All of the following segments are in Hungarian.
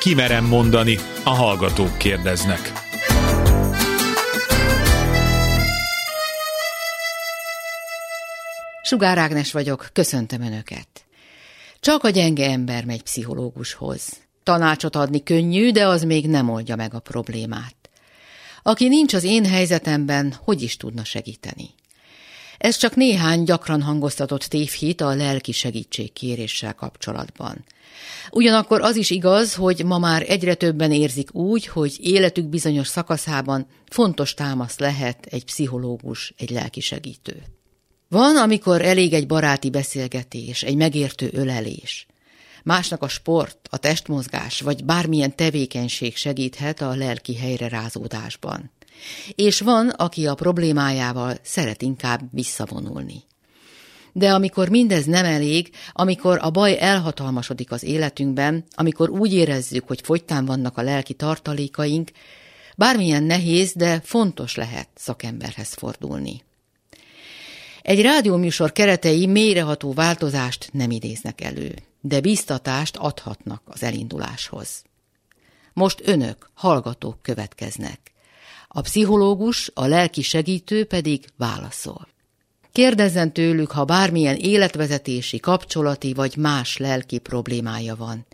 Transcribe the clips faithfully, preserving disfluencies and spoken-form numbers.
Ki merem mondani, a hallgatók kérdeznek. Sugár Ágnes vagyok, köszöntöm Önöket. Csak a gyenge ember megy pszichológushoz. Tanácsot adni könnyű, de az még nem oldja meg a problémát. Aki nincs az én helyzetemben, hogy is tudna segíteni? Ez csak néhány gyakran hangoztatott tévhit a lelki segítségkéréssel kapcsolatban. Ugyanakkor az is igaz, hogy ma már egyre többen érzik úgy, hogy életük bizonyos szakaszában fontos támasz lehet egy pszichológus, egy lelki segítő. Van, amikor elég egy baráti beszélgetés, egy megértő ölelés. Másnak a sport, a testmozgás vagy bármilyen tevékenység segíthet a lelki helyrerázódásban. És van, aki a problémájával szeret inkább visszavonulni. De amikor mindez nem elég, amikor a baj elhatalmasodik az életünkben, amikor úgy érezzük, hogy fogytán vannak a lelki tartalékaink, bármilyen nehéz, de fontos lehet szakemberhez fordulni. Egy rádióműsor keretei mélyreható változást nem idéznek elő, de biztatást adhatnak az elinduláshoz. Most Önök, hallgatók következnek. A pszichológus, a lelki segítő pedig válaszol. Kérdezzen tőlük, ha bármilyen életvezetési, kapcsolati vagy más lelki problémája van.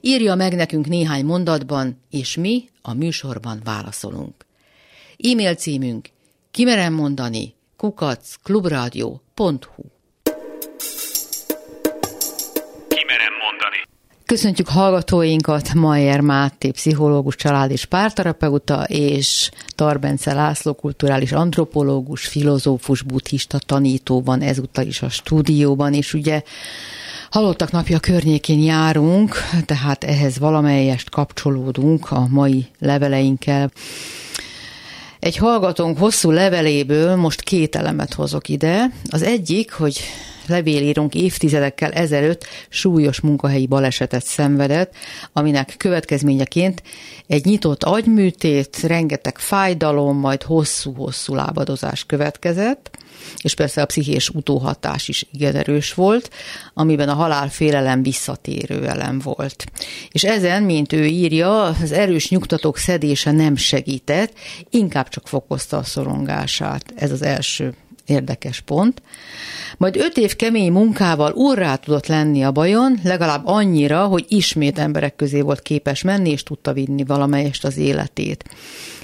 Írja meg nekünk néhány mondatban, és mi a műsorban válaszolunk. E-mail címünk kimeremmondani kukac klubradio pont hu. Köszöntjük hallgatóinkat, Mayer Máté, pszichológus, család- és párterapeuta, és Tar Bence László, kulturális antropológus, filozófus, buddhista tanító van ezúttal is a stúdióban, és ugye halottak napja környékén járunk, tehát ehhez valamelyest kapcsolódunk a mai leveleinkkel. Egy hallgatónk hosszú leveléből most két elemet hozok ide. Az egyik, hogy levélírónk évtizedekkel ezelőtt súlyos munkahelyi balesetet szenvedett, aminek következményeként egy nyitott agyműtét, rengeteg fájdalom, majd hosszú-hosszú lábadozás következett, és persze a pszichés utóhatás is igen erős volt, amiben a halálfélelem visszatérő elem volt. És ezen, mint ő írja, az erős nyugtatók szedése nem segített, inkább csak fokozta a szorongását. Ez az első érdekes pont. Majd öt év kemény munkával úrrá tudott lenni a bajon, legalább annyira, hogy ismét emberek közé volt képes menni, és tudta vinni valamelyest az életét.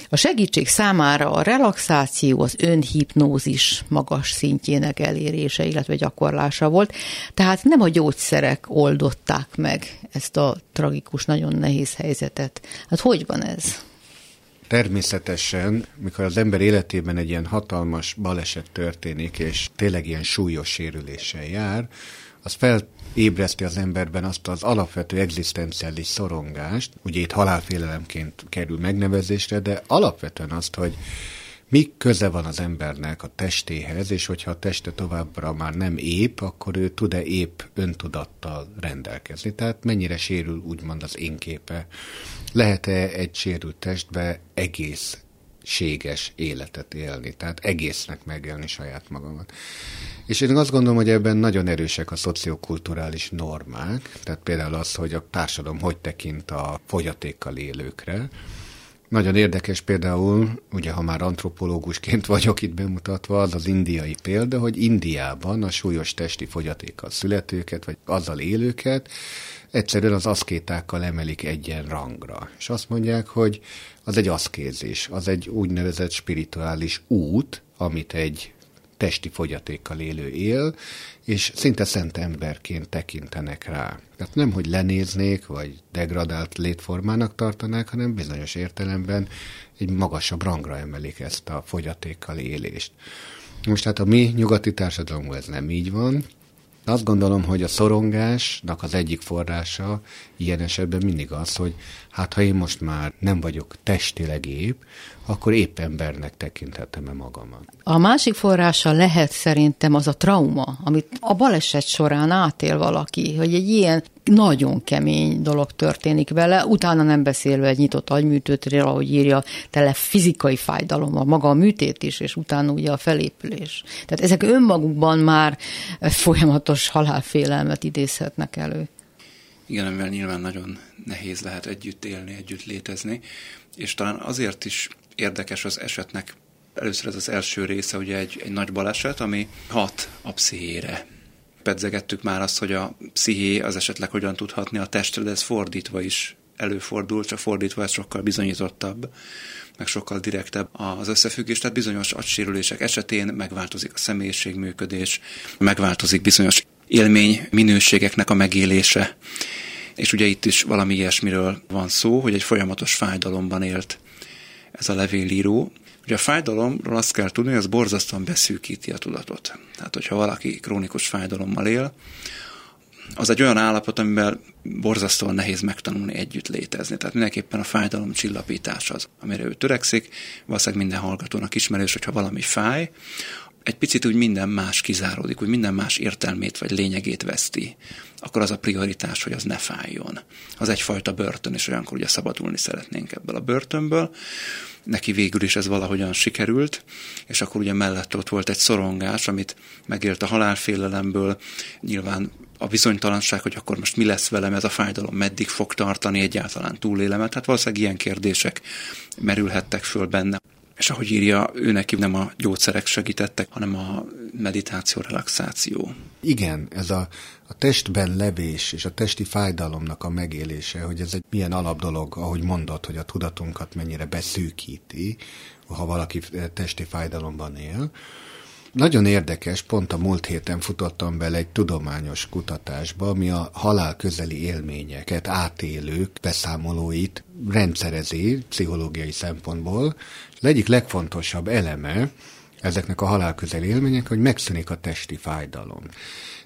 A segítség számára a relaxáció, az önhipnózis magas szintjének elérése, illetve gyakorlása volt, tehát nem a gyógyszerek oldották meg ezt a tragikus, nagyon nehéz helyzetet. Hát hogy van ez? Természetesen, mikor az ember életében egy ilyen hatalmas baleset történik, és tényleg ilyen súlyos sérüléssel jár, az felébreszti az emberben azt az alapvető egzisztenciális szorongást, ugye itt halálfélelemként kerül megnevezésre, de alapvetően azt, hogy mi köze van az embernek a testéhez, és hogyha a teste továbbra már nem ép, akkor ő tud-e épp öntudattal rendelkezni? Tehát mennyire sérül úgymond az én képe? Lehet-e egy sérült testbe egészséges életet élni? Tehát egésznek megélni saját magamat. És én azt gondolom, hogy ebben nagyon erősek a szociokulturális normák, tehát például az, hogy a társadalom hogy tekint a fogyatékkal élőkre. Nagyon érdekes például, ugye ha már antropológusként vagyok itt bemutatva, az az indiai példa, hogy Indiában a súlyos testi fogyatékkal születőket, vagy azzal élőket egyszerűen az aszkétákkal emelik egyen rangra. És azt mondják, hogy az egy aszkézis, az egy úgynevezett spirituális út, amit egy testi fogyatékkal élő él, és szinte szent emberként tekintenek rá. Tehát nem, hogy lenéznék, vagy degradált létformának tartanák, hanem bizonyos értelemben egy magasabb rangra emelik ezt a fogyatékkal élést. Most hát a mi nyugati társadalomban ez nem így van. Azt gondolom, hogy a szorongásnak az egyik forrása ilyen esetben mindig az, hogy hát ha én most már nem vagyok testileg épp, akkor épp embernek tekinthetem-e magamat. A másik forrása lehet szerintem az a trauma, amit a baleset során átél valaki, hogy egy ilyen nagyon kemény dolog történik vele, utána nem beszélve egy nyitott agyműtőtről, ahogy írja, tele fizikai fájdalommal, maga a műtét is, és utána ugye a felépülés. Tehát ezek önmagukban már folyamatos halálfélelmet idézhetnek elő. igen, amivel nyilván nagyon nehéz lehet együtt élni, együtt létezni, és talán azért is érdekes az esetnek először ez az első része, ugye egy, egy nagy baleset, ami hat a pszichéjére. Pedzegettük már azt, hogy a psziché az esetleg hogyan tudhatni a testre, de ez fordítva is előfordul, csak fordítva ez sokkal bizonyítottabb, meg sokkal direktebb az összefüggés, tehát bizonyos agysérülések esetén megváltozik a személyiségműködés, megváltozik bizonyos élmény minőségeknek a megélése. És ugye itt is valami ilyesmiről van szó, hogy egy folyamatos fájdalomban élt ez a levélíró. Ugye a fájdalomról azt kell tudni, hogy ez borzasztóan beszűkíti a tudatot. Tehát, hogyha valaki krónikus fájdalommal él, az egy olyan állapot, amivel borzasztóan nehéz megtanulni együtt létezni. Tehát mindenképpen a fájdalom csillapítása az, amire ő törekszik. Valószínűleg minden hallgatónak ismerős, hogyha valami fáj, egy picit úgy minden más kizáródik, úgy minden más értelmét vagy lényegét veszti, akkor az a prioritás, hogy az ne fájjon. Az egyfajta börtön, és olyankor ugye szabadulni szeretnénk ebből a börtönből. Neki végül is ez valahogyan sikerült, és akkor ugye mellett ott volt egy szorongás, amit megélt a halálfélelemből, nyilván a bizonytalanság, hogy akkor most mi lesz velem, ez a fájdalom meddig fog tartani, egyáltalán túlélem. Tehát valószínűleg ilyen kérdések merülhettek föl benne. És ahogy írja, ő neki nem a gyógyszerek segítettek, hanem a meditáció, relaxáció. Igen, ez a, a testben levés és a testi fájdalomnak a megélése, hogy ez egy milyen alapdolog, ahogy mondod, hogy a tudatunkat mennyire beszűkíti, ha valaki testi fájdalomban él. Nagyon érdekes, pont a múlt héten futottam bele egy tudományos kutatásba, ami a halálközeli élményeket, átélők beszámolóit rendszerezi pszichológiai szempontból. Az egyik legfontosabb eleme ezeknek a halálközeli élmények, hogy megszűnik a testi fájdalom.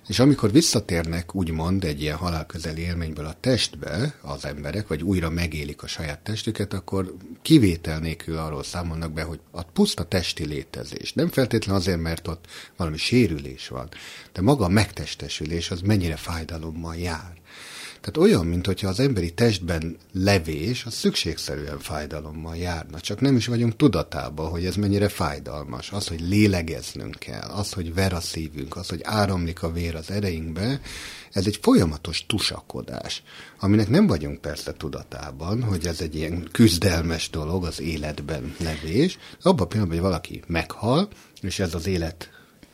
És amikor visszatérnek úgymond egy ilyen halálközeli élményből a testbe az emberek, vagy újra megélik a saját testüket, akkor kivétel nélkül arról számolnak be, hogy a puszta testi létezés. Nem feltétlenül azért, mert ott valami sérülés van, de maga a megtestesülés az mennyire fájdalommal jár. Tehát olyan, mintha az emberi testben levés, az szükségszerűen fájdalommal járna. Csak nem is vagyunk tudatában, hogy ez mennyire fájdalmas. Az, hogy lélegeznünk kell, az, hogy ver a szívünk, az, hogy áramlik a vér az ereinkbe, ez egy folyamatos tusakodás, aminek nem vagyunk persze tudatában, hogy ez egy ilyen küzdelmes dolog az életben levés. Abban a pillanatban, hogy valaki meghal, és ez az élet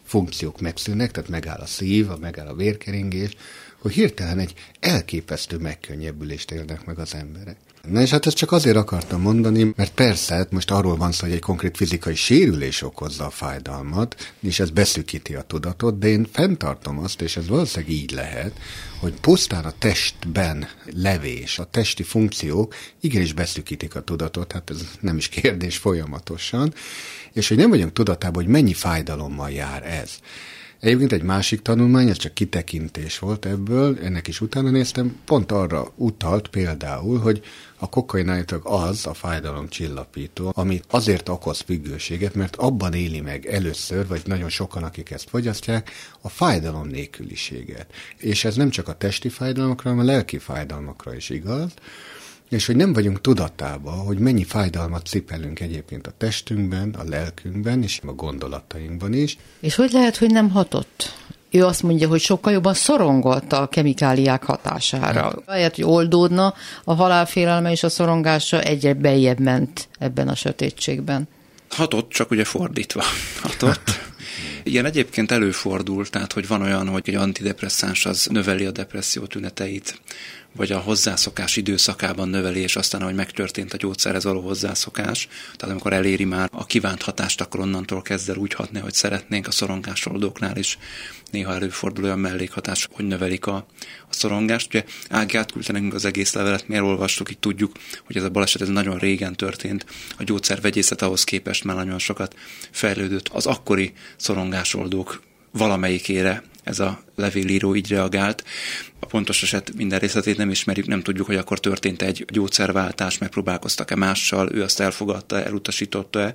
funkciók megszűnnek, tehát megáll a szív, megáll a vérkeringés, hogy hirtelen egy elképesztő megkönnyebbülést élnek meg az emberek. Na és hát ezt csak azért akartam mondani, mert persze, hát most arról van szó, hogy egy konkrét fizikai sérülés okozza a fájdalmat, és ez beszűkíti a tudatot, de én fenntartom azt, és ez valószínűleg így lehet, hogy pusztán a testben levés, a testi funkciók igenis beszűkítik a tudatot, hát ez nem is kérdés folyamatosan, és hogy nem vagyunk tudatában, hogy mennyi fájdalommal jár ez. Egyébként egy másik tanulmány, ez csak kitekintés volt ebből, ennek is utána néztem, pont arra utalt például, hogy a kokain állítólag az a fájdalomcsillapító, ami azért okoz függőséget, mert abban éli meg először, vagy nagyon sokan, akik ezt fogyasztják, a fájdalom nélküliséget. És ez nem csak a testi fájdalmakra, hanem a lelki fájdalmakra is igaz, és hogy nem vagyunk tudatában, hogy mennyi fájdalmat cipelünk egyébként a testünkben, a lelkünkben és a gondolatainkban is. És hogy lehet, hogy nem hatott? Ő azt mondja, hogy sokkal jobban szorongott a kemikáliák hatására. Ahelyett, hogy oldódna, a halálfélelme és a szorongása egyre beljebb ment ebben a sötétségben. Hatott, csak ugye fordítva hatott. Ilyen egyébként előfordul, tehát hogy van olyan, hogy egy antidepresszáns az növeli a depresszió tüneteit, vagy a hozzászokás időszakában növeli, és aztán, ahogy megtörtént a gyógyszerhez való hozzászokás, tehát amikor eléri már a kívánt hatást, akkor onnantól kezd el úgy hatni, hogy szeretnénk. A szorongásoldóknál is néha előfordul olyan mellékhatás, hogy növelik a, a szorongást. Ugye Ági átküldte nekünk az egész levelet, miért olvastuk, így tudjuk, hogy ez a baleset ez nagyon régen történt. A gyógyszervegyészet ahhoz képest már nagyon sokat fejlődött. Az akkori szorongásoldók valamelyikére ez a levélíró így reagált. A pontos eset minden részletét nem ismerjük, nem tudjuk, hogy akkor történt egy gyógyszerváltás, megpróbálkoztak-e mással, ő azt elfogadta, elutasította-e,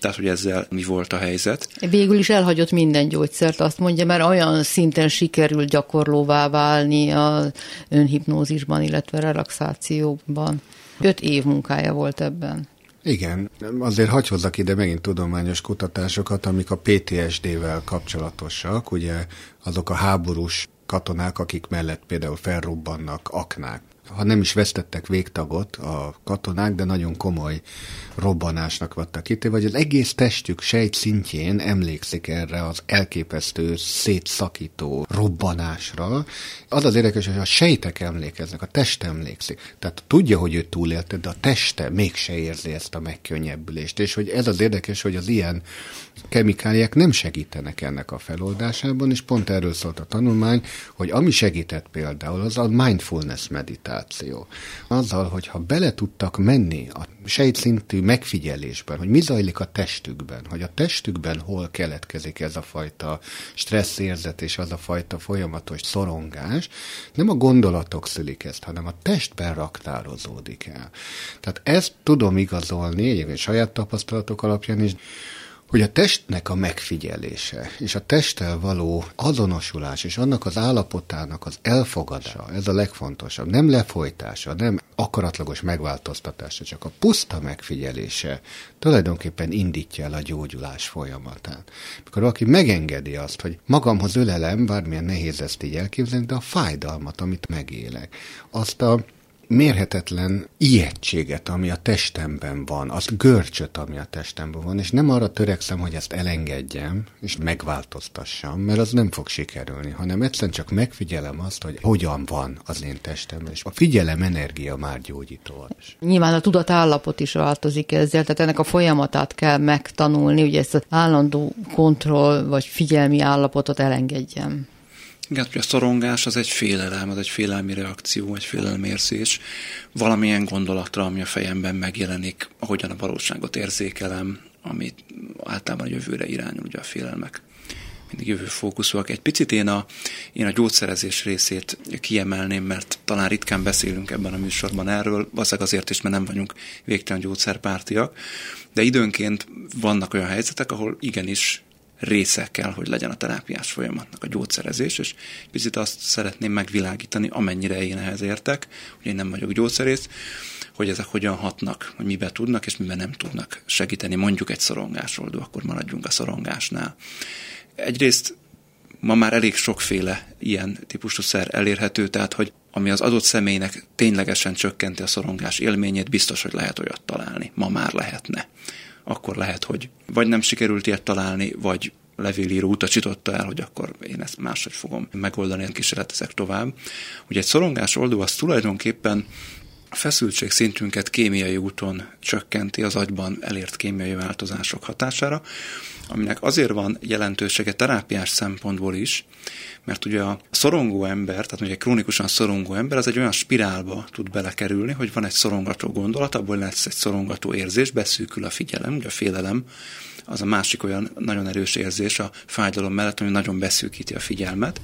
tehát hogy ezzel mi volt a helyzet. Végül is elhagyott minden gyógyszert, azt mondja, mert olyan szinten sikerült gyakorlóvá válni az önhipnózisban, illetve relaxációban. Öt év munkája volt ebben. Igen, azért hagyj hozzak ide megint tudományos kutatásokat, amik a pé té es dé-vel kapcsolatosak, ugye azok a háborús katonák, akik mellett például felrobbannak aknák. Ha nem is vesztettek végtagot a katonák, de nagyon komoly robbanásnak vattak kitéve, vagy az egész testük sejt szintjén emlékszik erre az elképesztő, szétszakító robbanásra. Az az érdekes, hogy a sejtek emlékeznek, a test emlékszik. Tehát tudja, hogy ő túlélte, de a teste mégse érzi ezt a megkönnyebbülést. És hogy ez az érdekes, hogy az ilyen kemikáliák nem segítenek ennek a feloldásában, és pont erről szólt a tanulmány, hogy ami segített például, az a mindfulness meditáció. Azzal, hogyha bele tudtak menni a sejtszintű megfigyelésben, hogy mi zajlik a testükben, hogy a testükben hol keletkezik ez a fajta stresszérzet és az a fajta folyamatos szorongás, nem a gondolatok szülik ezt, hanem a testben raktározódik el. Tehát ezt tudom igazolni egyébként saját tapasztalatok alapján is, hogy a testnek a megfigyelése és a testtel való azonosulás és annak az állapotának az elfogadása, ez a legfontosabb, nem lefolytása, nem akaratlagos megváltoztatása, csak a puszta megfigyelése tulajdonképpen indítja el a gyógyulás folyamatát. Mikor valaki megengedi azt, hogy magamhoz ölelem, bármilyen nehéz ezt így elképzelni, de a fájdalmat, amit megélek, azt a mérhetetlen ijettséget, ami a testemben van, az görcsöt, ami a testemben van, és nem arra törekszem, hogy ezt elengedjem, és megváltoztassam, mert az nem fog sikerülni, hanem egyszerűen csak megfigyelem azt, hogy hogyan van az én testemben, és a figyelem energia már gyógyító is. Nyilván a tudatállapot is változik ezzel, tehát ennek a folyamatát kell megtanulni, hogy ezt az állandó kontroll vagy figyelmi állapotot elengedjem. Igen, hogy a szorongás az egy félelem, az egy félelmi reakció, egy félelemérzés, valamilyen gondolatra, ami a fejemben megjelenik, ahogyan a valóságot érzékelem, amit általában a jövőre irányul, ugye a félelmek. Mindig jövő fókuszúak. Egy picit én a, én a gyógyszerezés részét kiemelném, mert talán ritkán beszélünk ebben a műsorban erről, valószínűleg azért is, mert nem vagyunk végtelen gyógyszerpártiak, de időnként vannak olyan helyzetek, ahol igenis része kell, hogy legyen a terápiás folyamatnak a gyógyszerezés, és picit azt szeretném megvilágítani, amennyire én ehhez értek, hogy én nem vagyok gyógyszerész, hogy ezek hogyan hatnak, hogy miben tudnak, és miben nem tudnak segíteni, mondjuk egy szorongásról, de akkor maradjunk a szorongásnál. Egyrészt ma már elég sokféle ilyen típusú szer elérhető, tehát hogy ami az adott személynek ténylegesen csökkenti a szorongás élményét, biztos, hogy lehet olyat találni. Ma már lehetne. Akkor lehet, hogy vagy nem sikerült ilyet találni, vagy levélíró utasította el, hogy akkor én ezt máshogy fogom megoldani, kísérletezek tovább. Ugye egy szorongás oldó az tulajdonképpen a feszültségszintünket kémiai úton csökkenti az agyban elért kémiai változások hatására, aminek azért van jelentősége terápiás szempontból is, mert ugye a szorongó ember, tehát ugye krónikusan szorongó ember, az egy olyan spirálba tud belekerülni, hogy van egy szorongató gondolat, abból lesz egy szorongató érzés, beszűkül a figyelem, ugye a félelem, az a másik olyan nagyon erős érzés a fájdalom mellett, ami nagyon beszűkíti a figyelmet.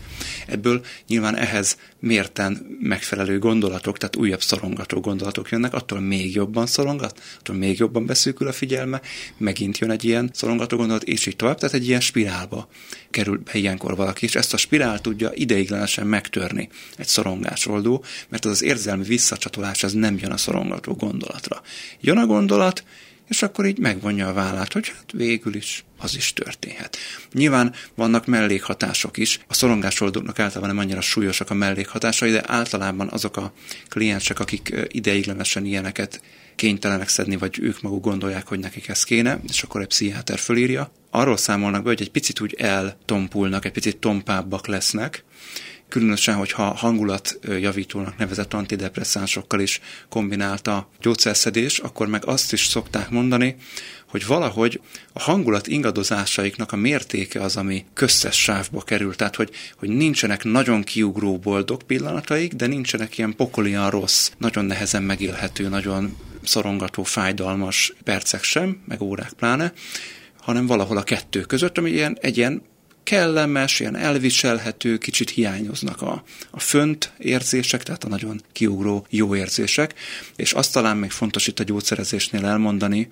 Ebből nyilván ehhez mérten megfelelő gondolatok, tehát újabb szorongató gondolatok jönnek, attól még jobban szorongat, attól még jobban beszűkül a figyelme, megint jön egy ilyen szorongató gondolat, és így tovább, tehát egy ilyen spirálba kerül be ilyenkor valaki, és ezt a spirál tudja ideiglenesen megtörni egy szorongásoldó, mert az az érzelmi visszacsatolás az nem jön a szorongató gondolatra. Jön a gondolat, és akkor így megvonja a vállát, hogy hát végül is az is történhet. Nyilván vannak mellékhatások is. A szorongásoldóknak általában nem annyira súlyosak a mellékhatásai, de általában azok a kliensek, akik ideiglenesen ilyeneket kénytelenek szedni, vagy ők maguk gondolják, hogy nekik ez kéne, és akkor egy pszichiáter fölírja. Arról számolnak be, hogy egy picit úgy eltompulnak, egy picit tompábbak lesznek, különösen, hogyha hangulatjavítónak nevezett antidepresszánsokkal is kombinált a gyógyszerszedés, akkor meg azt is szokták mondani, hogy valahogy a hangulat ingadozásaiknak a mértéke az, ami köztes sávba kerül. Tehát, hogy, hogy nincsenek nagyon kiugró boldog pillanataik, de nincsenek ilyen pokolian rossz, nagyon nehezen megélhető, nagyon szorongató, fájdalmas percek sem, meg órák pláne, hanem valahol a kettő között, ami ilyen, egy ilyen kellemes, ilyen elviselhető, kicsit hiányoznak a, a fönt érzések, tehát a nagyon kiugró jó érzések, és azt talán még fontos itt a gyógyszerezésnél elmondani,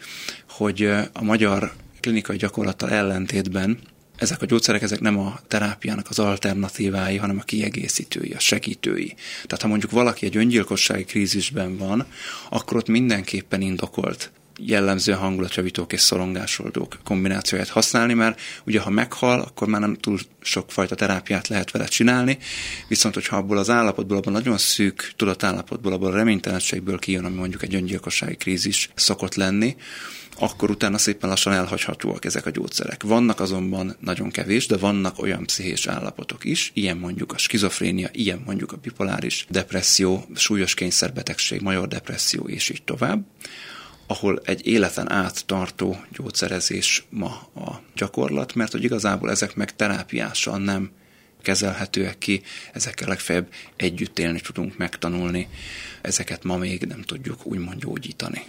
hogy a magyar klinikai gyakorlattal ellentétben ezek a gyógyszerek, ezek nem a terápiának az alternatívái, hanem a kiegészítői, a segítői. Tehát ha mondjuk valaki egy öngyilkossági krízisben van, akkor ott mindenképpen indokolt jellemzően hangulatjavítók és szorongásoldók kombinációját használni, mert ugye ha meghal, akkor már nem túl sokfajta terápiát lehet vele csinálni, viszont hogyha abból az állapotból, abban nagyon szűk tudatállapotból, abban a reménytelenségből kijön, ami mondjuk egy öngyilkossági krízis szokott lenni, akkor utána szépen lassan elhagyhatóak ezek a gyógyszerek. Vannak azonban nagyon kevés, de vannak olyan pszichés állapotok is, ilyen mondjuk a skizofrénia, ilyen mondjuk a bipoláris depresszió, súlyos kényszerbetegség, major depresszió és így tovább, ahol egy életen át tartó gyógyszerezés ma a gyakorlat, mert hogy igazából ezek meg terápiással nem kezelhetőek ki, ezekkel legfeljebb együtt élni tudunk, megtanulni, ezeket ma még nem tudjuk úgymond gyógyítani.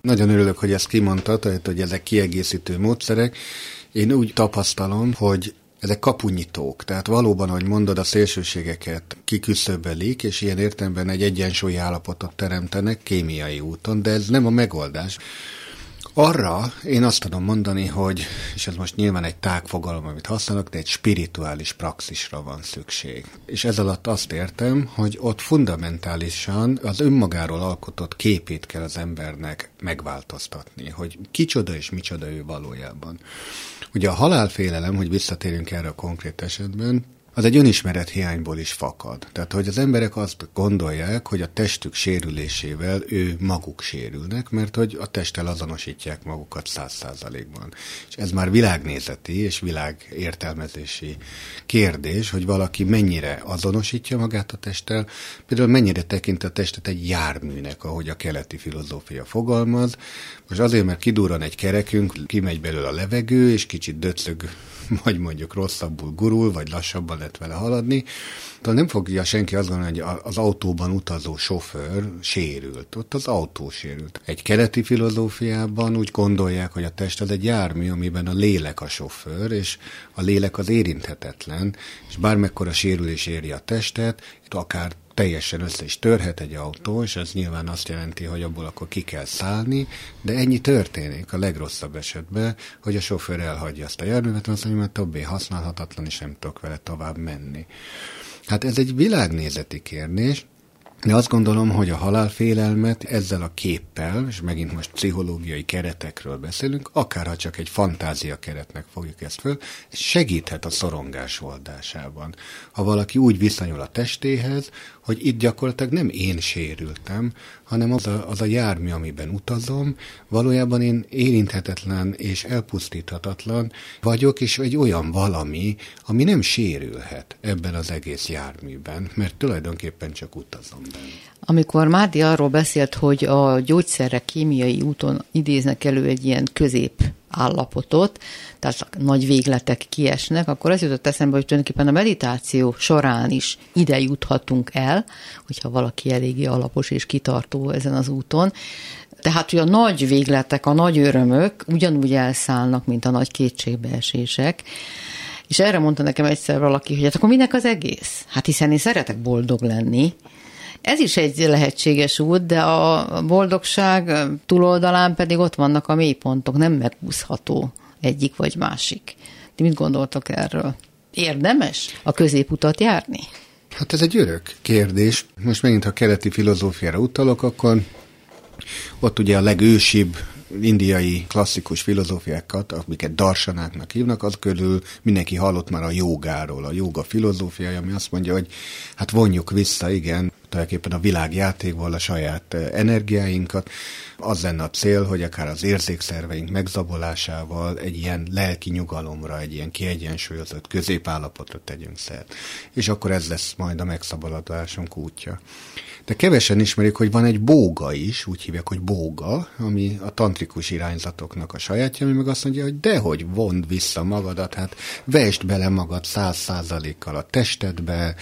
Nagyon örülök, hogy ezt kimondtad, hogy ezek kiegészítő módszerek. Én úgy tapasztalom, hogy ezek kapunyitók, tehát valóban, ahogy mondod, a szélsőségeket kiküszöbölik, és ilyen értelemben egy egyensúlyi állapotot teremtenek kémiai úton, de ez nem a megoldás. Arra én azt tudom mondani, hogy, és ez most nyilván egy tágfogalom, amit használok, de egy spirituális praxisra van szükség. És ez alatt azt értem, hogy ott fundamentálisan az önmagáról alkotott képét kell az embernek megváltoztatni, hogy kicsoda és micsoda ő valójában. Ugye a halálfélelem, hogy visszatérünk erre a konkrét esetben, az egy önismeret hiányból is fakad. Tehát, hogy az emberek azt gondolják, hogy a testük sérülésével ő maguk sérülnek, mert hogy a testtel azonosítják magukat száz százalékban. És ez már világnézeti és világértelmezési kérdés, hogy valaki mennyire azonosítja magát a testtel, például mennyire tekint a testet egy járműnek, ahogy a keleti filozófia fogalmaz. Most azért, mert kidurran egy kerekünk, kimegy belőle a levegő, és kicsit döcög, vagy mondjuk rosszabbul gurul, vagy lassabban lehet vele haladni. Tehát nem fogja senki azt gondolni, hogy az autóban utazó sofőr sérült. Ott az autó sérült. Egy keleti filozófiában úgy gondolják, hogy a test az egy jármű, amiben a lélek a sofőr, és a lélek az érinthetetlen, és bármekkora sérülés éri a testet, akár teljesen össze is törhet egy autó, és ez nyilván azt jelenti, hogy abból akkor ki kell szállni, de ennyi történik a legrosszabb esetben, hogy a sofőr elhagyja azt a járművet, azt mondja, mert többé használhatatlan, és nem tudok vele tovább menni. Hát ez egy világnézeti kérdés, de azt gondolom, hogy a halálfélelmet ezzel a képpel, és megint most pszichológiai keretekről beszélünk, akárha csak egy fantázia keretnek fogjuk ezt föl, ez segíthet a szorongás oldásában. Ha valaki úgy viszonyul a testéhez, hogy itt gyakorlatilag nem én sérültem, hanem az a, az a jármű, amiben utazom, valójában én érinthetetlen és elpusztíthatatlan vagyok, és egy olyan valami, ami nem sérülhet ebben az egész járműben, mert tulajdonképpen csak utazom benne. Amikor Máté arról beszélt, hogy a gyógyszerek kémiai úton idéznek elő egy ilyen közép állapotot, tehát nagy végletek kiesnek, akkor ez jutott eszembe, hogy tulajdonképpen a meditáció során is ide juthatunk el, hogyha valaki eléggé alapos és kitartó ezen az úton. Tehát, hogy a nagy végletek, a nagy örömök ugyanúgy elszállnak, mint a nagy kétségbeesések. És erre mondta nekem egyszer valaki, hogy hát akkor minek az egész? Hát hiszen én szeretek boldog lenni. Ez is egy lehetséges út, de a boldogság túloldalán pedig ott vannak a mélypontok, nem megúszható egyik vagy másik. Ti mit gondoltok erről? Érdemes a középutat járni? Hát ez egy örök kérdés. Most megint, ha keleti filozófiára utalok, akkor ott ugye a legősibb indiai klasszikus filozófiákat, amiket darsanáknak hívnak, az körül mindenki hallott már a jógáról, a jóga filozófiája, ami azt mondja, hogy hát vonjuk vissza, igen, tulajdonképpen a világjátékból a saját energiáinkat. Az lenne a cél, hogy akár az érzékszerveink megzabolásával egy ilyen lelki nyugalomra, egy ilyen kiegyensúlyozott középállapotra tegyünk szert. És akkor ez lesz majd a megszabadulásunk útja. De kevesen ismerik, hogy van egy bóga is, úgy hívják, hogy bóga, ami a tantrikus irányzatoknak a sajátja, ami meg azt mondja, hogy dehogy vond vissza magadat, hát vesd bele magad száz százalékkal a testedbe,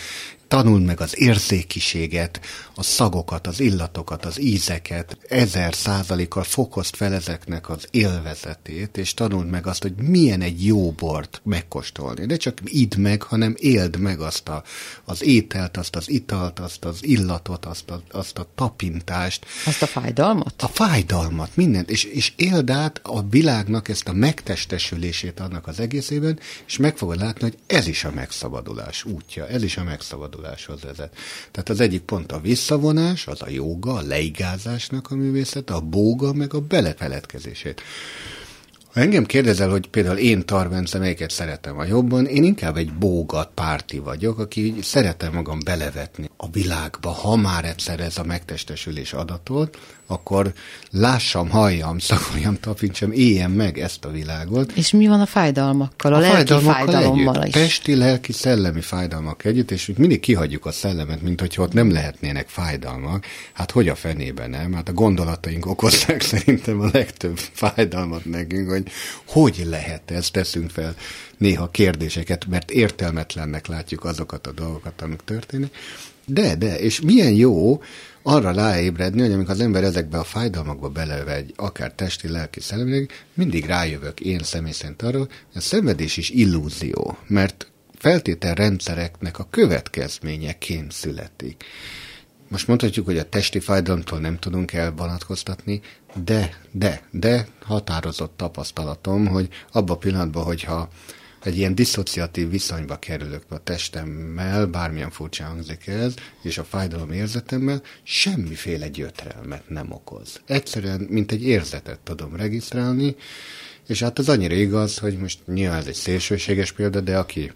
tanuld meg az érzékiséget, a szagokat, az illatokat, az ízeket, ezer százalékkal fokozd fel ezeknek az élvezetét, és tanuld meg azt, hogy milyen egy jó bort megkóstolni. De csak idd meg, hanem éld meg azt a, az ételt, azt az italt, azt az illatot, azt a, azt a tapintást. Azt a fájdalmat? A fájdalmat, mindent. És, és éld át a világnak ezt a megtestesülését annak az egészében, és meg fogod látni, hogy ez is a megszabadulás útja, ez is a megszabadulás kiránduláshoz vezet. Tehát az egyik pont a visszavonás, az a jóga, a leigázásnak a művészet, a bóga, meg a belefeledkezését. Ha engem kérdezel, hogy például én, Tar Bence, melyiket szeretem a jobban, én inkább egy bógat párti vagyok, aki szeretem magam belevetni a világba. Ha már egyszer ez a megtestesülés adatolt, akkor lássam, halljam, szakoljam, tapintsam, éljem meg ezt a világot. És mi van a fájdalmakkal, a, a lelki fájdalommal együtt, is? Testi, lelki, szellemi fájdalmak együtt, és mindig kihagyjuk a szellemet, mint hogyha ott nem lehetnének fájdalmak. Hát hogy a fenében nem? Hát a gondolataink okozzák szerintem a legtöbb fájdalmat nekünk, hogy hogy lehet ez, teszünk fel néha kérdéseket, mert értelmetlennek látjuk azokat a dolgokat, amik történnek. De, de, és milyen jó arra ráébredni, hogy amikor az ember ezekbe a fájdalmakba belevegy, akár testi, lelki, szellemileg, mindig rájövök én személy szerint arra, hogy a szenvedés is illúzió, mert feltételrendszereknek a következményeként születik. Most mondhatjuk, hogy a testi fájdalomtól nem tudunk elvonatkoztatni, de, de, de határozott tapasztalatom, hogy abban a pillanatban, hogyha egy ilyen diszociatív viszonyba kerülök a testemmel, bármilyen furcsa hangzik ez, és a fájdalom érzetemmel, semmiféle gyötrelmet nem okoz. Egyszerűen, mint egy érzetet tudom regisztrálni, és hát az annyira igaz, hogy most nyilván ez egy szélsőséges példa, de aki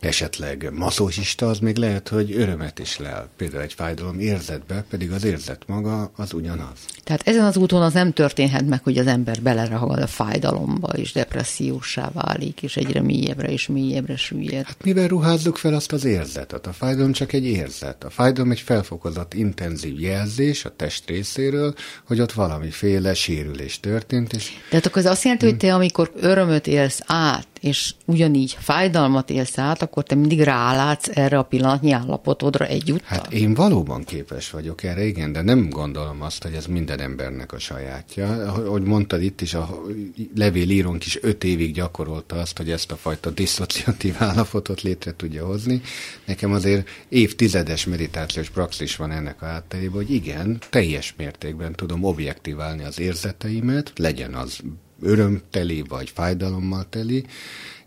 esetleg mazochista, az még lehet, hogy örömet is lel. Például egy fájdalom érzetbe, pedig az érzet maga az ugyanaz. Tehát ezen az úton az nem történhet meg, hogy az ember belerahal a fájdalomba, és depressziósá válik, és egyre mélyebbre és mélyebbre süllyed. Hát mivel ruházzuk fel azt az érzetet? A fájdalom csak egy érzet. A fájdalom egy felfokozott intenzív jelzés a test részéről, hogy ott valamiféle sérülés történt. És... Tehát akkor ez azt jelenti, hogy te, amikor örömöt élsz át, és ugyanígy fájdalmat élsz át, akkor te mindig rálátsz erre a pillanatnyi állapotodra egyúttal? Hát én valóban képes vagyok erre, igen, de nem gondolom azt, hogy ez minden embernek a sajátja. Ahogy mondtad, itt is a levélírónk is öt évig gyakorolta azt, hogy ezt a fajta diszociatív állapotot létre tudja hozni. Nekem azért évtizedes meditációs praxis van ennek a hátterében, hogy igen, teljes mértékben tudom objektíválni az érzeteimet, legyen az örömteli vagy fájdalommal teli,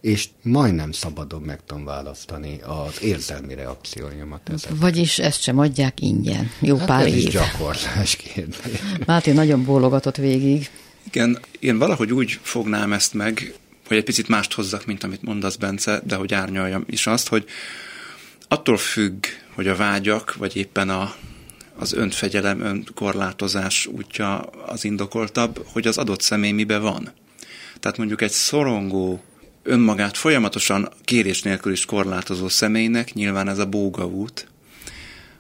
és majdnem szabadon meg tudom választani az érzelmi reakcióimat. Ezeket. Vagyis ezt sem adják ingyen. Jó hát pár év. Ez is gyakorlás kérdés. Máté nagyon bólogatott végig. Igen, én valahogy úgy fognám ezt meg, hogy egy picit mást hozzak, mint amit mondasz, Bence, de hogy árnyaljam is azt, hogy attól függ, hogy a vágyak, vagy éppen a az önfegyelem, önkorlátozás útja az indokoltabb, hogy az adott személy miben van. Tehát mondjuk egy szorongó, önmagát folyamatosan kérés nélkül is korlátozó személynek nyilván ez a bóga út,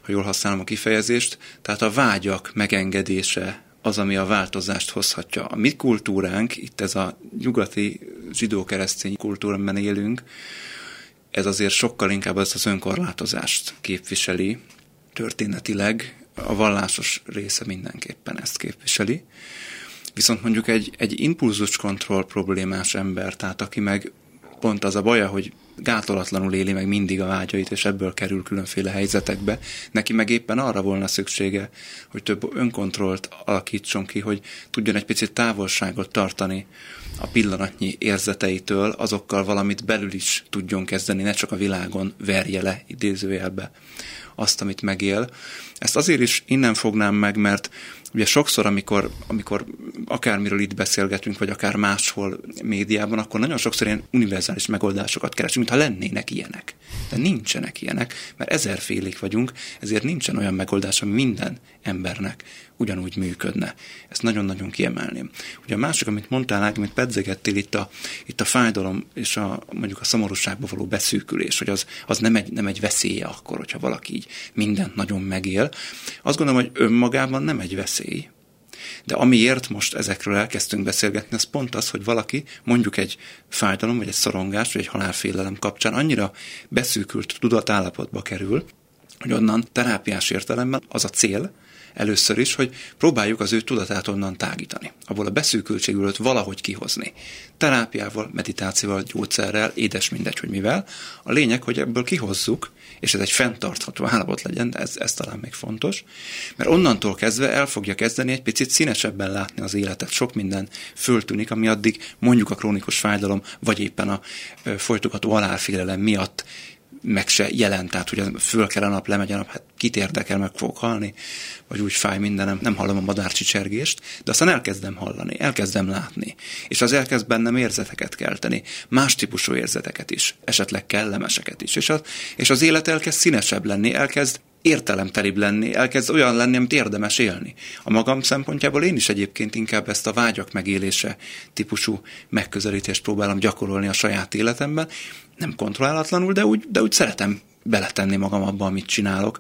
ha jól használom a kifejezést, tehát a vágyak megengedése az, ami a változást hozhatja. A mi kultúránk, itt ez a nyugati zsidó-keresztény kultúra, amiben élünk, ez azért sokkal inkább ezt az önkorlátozást képviseli történetileg, a vallásos része mindenképpen ezt képviseli. Viszont mondjuk egy, egy impulzuskontroll problémás ember, tehát aki meg pont az a baja, hogy gátolatlanul éli meg mindig a vágyait, és ebből kerül különféle helyzetekbe, neki meg éppen arra volna szüksége, hogy több önkontrollt alakítson ki, hogy tudjon egy picit távolságot tartani a pillanatnyi érzeteitől, azokkal valamit belül is tudjon kezdeni, ne csak a világon verje le idézőjelbe azt, amit megél. Ezt azért is innen fognám meg, mert ugye sokszor, amikor, amikor akármiről itt beszélgetünk, vagy akár máshol médiában, akkor nagyon sokszor ilyen univerzális megoldásokat keresünk, mintha lennének ilyenek. De nincsenek ilyenek, mert ezerfélék vagyunk, ezért nincsen olyan megoldás, ami minden embernek ugyanúgy működne. Ezt nagyon-nagyon kiemelném. Ugye a másik, amit mondtál, amit pedzegettél itt a, itt a fájdalom és a, mondjuk a szomorúságba való beszűkülés, hogy az, az nem, egy, nem egy veszélye akkor, hogyha valaki így mindent nagyon megél. Azt gondolom, hogy önmagában nem egy veszély. De amiért most ezekről elkezdtünk beszélgetni, az pont az, hogy valaki mondjuk egy fájdalom, vagy egy szorongás, vagy egy halálfélelem kapcsán annyira beszűkült tudatállapotba kerül, hogy onnan terápiás értelemben az a cél, először is, hogy próbáljuk az ő tudatát onnan tágítani, abból a beszűkültségülőt valahogy kihozni. Terápiával, meditációval, gyógyszerrel, édes mindegy, hogy mivel. A lényeg, hogy ebből kihozzuk, és ez egy fenntartható állapot legyen, de ez, ez talán még fontos, mert onnantól kezdve el fogja kezdeni egy picit színesebben látni az életet. Sok minden föltűnik, ami addig mondjuk a krónikus fájdalom, vagy éppen a folytogató halálfélelem miatt meg se jelent, tehát hogy föl kell a nap, lemegy a nap, hát kit érdekel, meg fogok halni, vagy úgy fáj mindenem, nem hallom a madárcsicsergést, de aztán elkezdem hallani, elkezdem látni, és az elkezd bennem érzeteket kelteni, más típusú érzeteket is, esetleg kellemeseket is, és az, és az élet elkezd színesebb lenni, elkezd értelemtelibb lenni, elkezd olyan lenni, amit érdemes élni. A magam szempontjából én is egyébként inkább ezt a vágyak megélése típusú megközelítést próbálom gyakorolni a saját életemben, nem kontrollálatlanul, de úgy, de úgy szeretem beletenni magam abba, amit csinálok.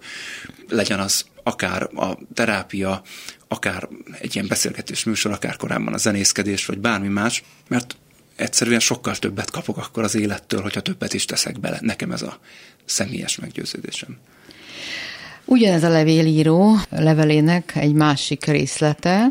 Legyen az akár a terápia, akár egy ilyen beszélgetés műsor, akár korábban a zenészkedés, vagy bármi más, mert egyszerűen sokkal többet kapok akkor az élettől, hogyha többet is teszek bele. Nekem ez a személyes meggyőződésem. Ugyanez a levélíró levelének egy másik részlete,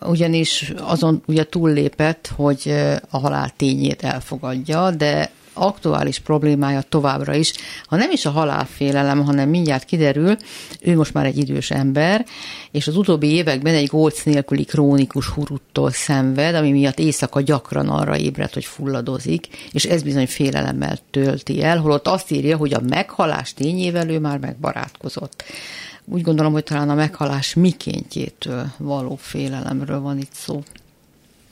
ugyanis azon ugye túllépett, hogy a halál tényét elfogadja, de aktuális problémája továbbra is, ha nem is a halálfélelem, hanem mindjárt kiderül, ő most már egy idős ember, és az utóbbi években egy góc nélküli krónikus huruttól szenved, ami miatt éjszaka gyakran arra ébred, hogy fulladozik, és ez bizony félelemmel tölti el, holott azt írja, hogy a meghalás tényével ő már megbarátkozott. Úgy gondolom, hogy talán a meghalás mikéntjétől való félelemről van itt szó.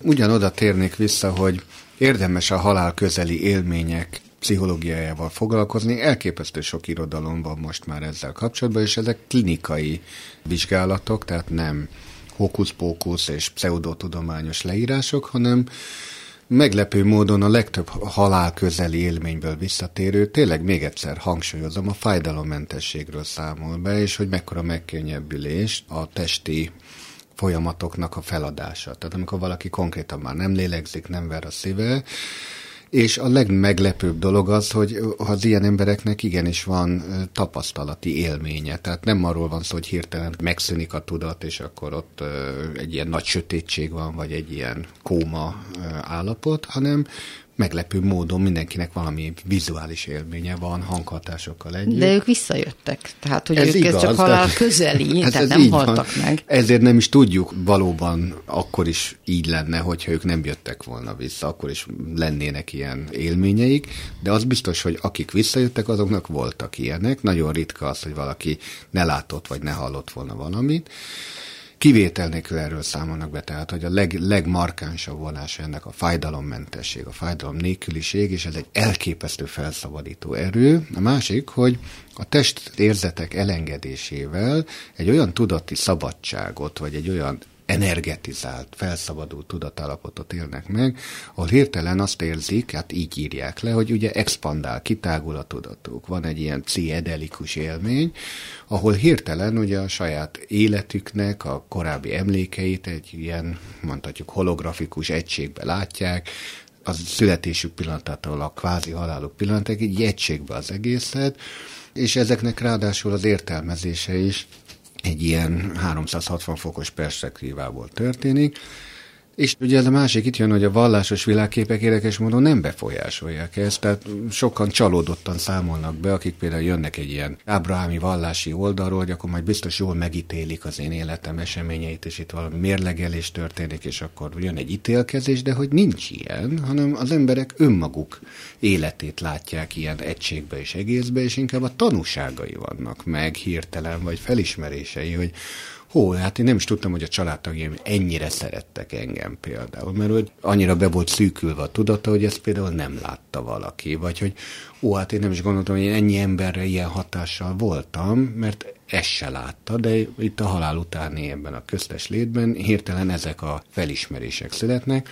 Ugyanoda térnék vissza, hogy érdemes a halál közeli élmények pszichológiájával foglalkozni. Elképesztő sok irodalom van most már ezzel kapcsolatban, és ezek klinikai vizsgálatok, tehát nem hókusz-pókusz és pseudotudományos leírások, hanem meglepő módon a legtöbb halál közeli élményből visszatérő, tényleg még egyszer hangsúlyozom, a fájdalommentességről számol be, és hogy mekkora megkönnyebbülés a testi folyamatoknak a feladása. Tehát amikor valaki konkrétan már nem lélegzik, nem ver a szíve, és a legmeglepőbb dolog az, hogy az ilyen embereknek igenis van tapasztalati élménye. Tehát nem arról van szó, hogy hirtelen megszűnik a tudat, és akkor ott egy ilyen nagy sötétség van, vagy egy ilyen kóma állapot, hanem meglepő módon mindenkinek valami vizuális élménye van, hanghatásokkal együtt. De ők visszajöttek, tehát hogy ez ők igaz, csak halál de... közeli, hát tehát nem haltak van. Meg. Ezért nem is tudjuk, valóban akkor is így lenne, hogyha ők nem jöttek volna vissza, akkor is lennének ilyen élményeik, de az biztos, hogy akik visszajöttek, azoknak voltak ilyenek. Nagyon ritka az, hogy valaki ne látott, vagy ne hallott volna valamit. Kivétel nélkül erről számolnak be, tehát, hogy a leg, legmarkánsabb vonása ennek a fájdalommentesség, a fájdalom nélküliség, és ez egy elképesztő felszabadító erő. A másik, hogy a testérzetek elengedésével egy olyan tudati szabadságot, vagy egy olyan energetizált, felszabadult tudatállapotot élnek meg, ahol hirtelen azt érzik, hát így írják le, hogy ugye expandál, kitágul a tudatuk. Van egy ilyen pszichedelikus élmény, ahol hirtelen ugye a saját életüknek a korábbi emlékeit egy ilyen, mondhatjuk, holografikus egységbe látják, a születésük pillanatától a kvázi haláluk pillanatáig egy egységbe az egészet, és ezeknek ráadásul az értelmezése is egy ilyen háromszázhatvan fokos perspektívából történik, és ugye ez a másik itt jön, hogy a vallásos világképek érdekes módon nem befolyásolják ezt, tehát sokan csalódottan számolnak be, akik például jönnek egy ilyen ábrahámi vallási oldalról, hogy akkor majd biztos jól megítélik az én életem eseményeit, és itt valami mérlegelés történik, és akkor jön egy ítélkezés, de hogy nincs ilyen, hanem az emberek önmaguk életét látják ilyen egységbe és egészbe, és inkább a tanúságai vannak meg hirtelen, vagy felismerései, hogy hó, hát én nem is tudtam, hogy a családtagjaim ennyire szerettek engem például, mert hogy annyira be volt szűkülve a tudata, hogy ezt például nem látta valaki, vagy hogy ó, hát én nem is gondoltam, hogy én ennyi emberre ilyen hatással voltam, mert ezt se látta, de itt a halál utáni ebben a köztes létben hirtelen ezek a felismerések születnek.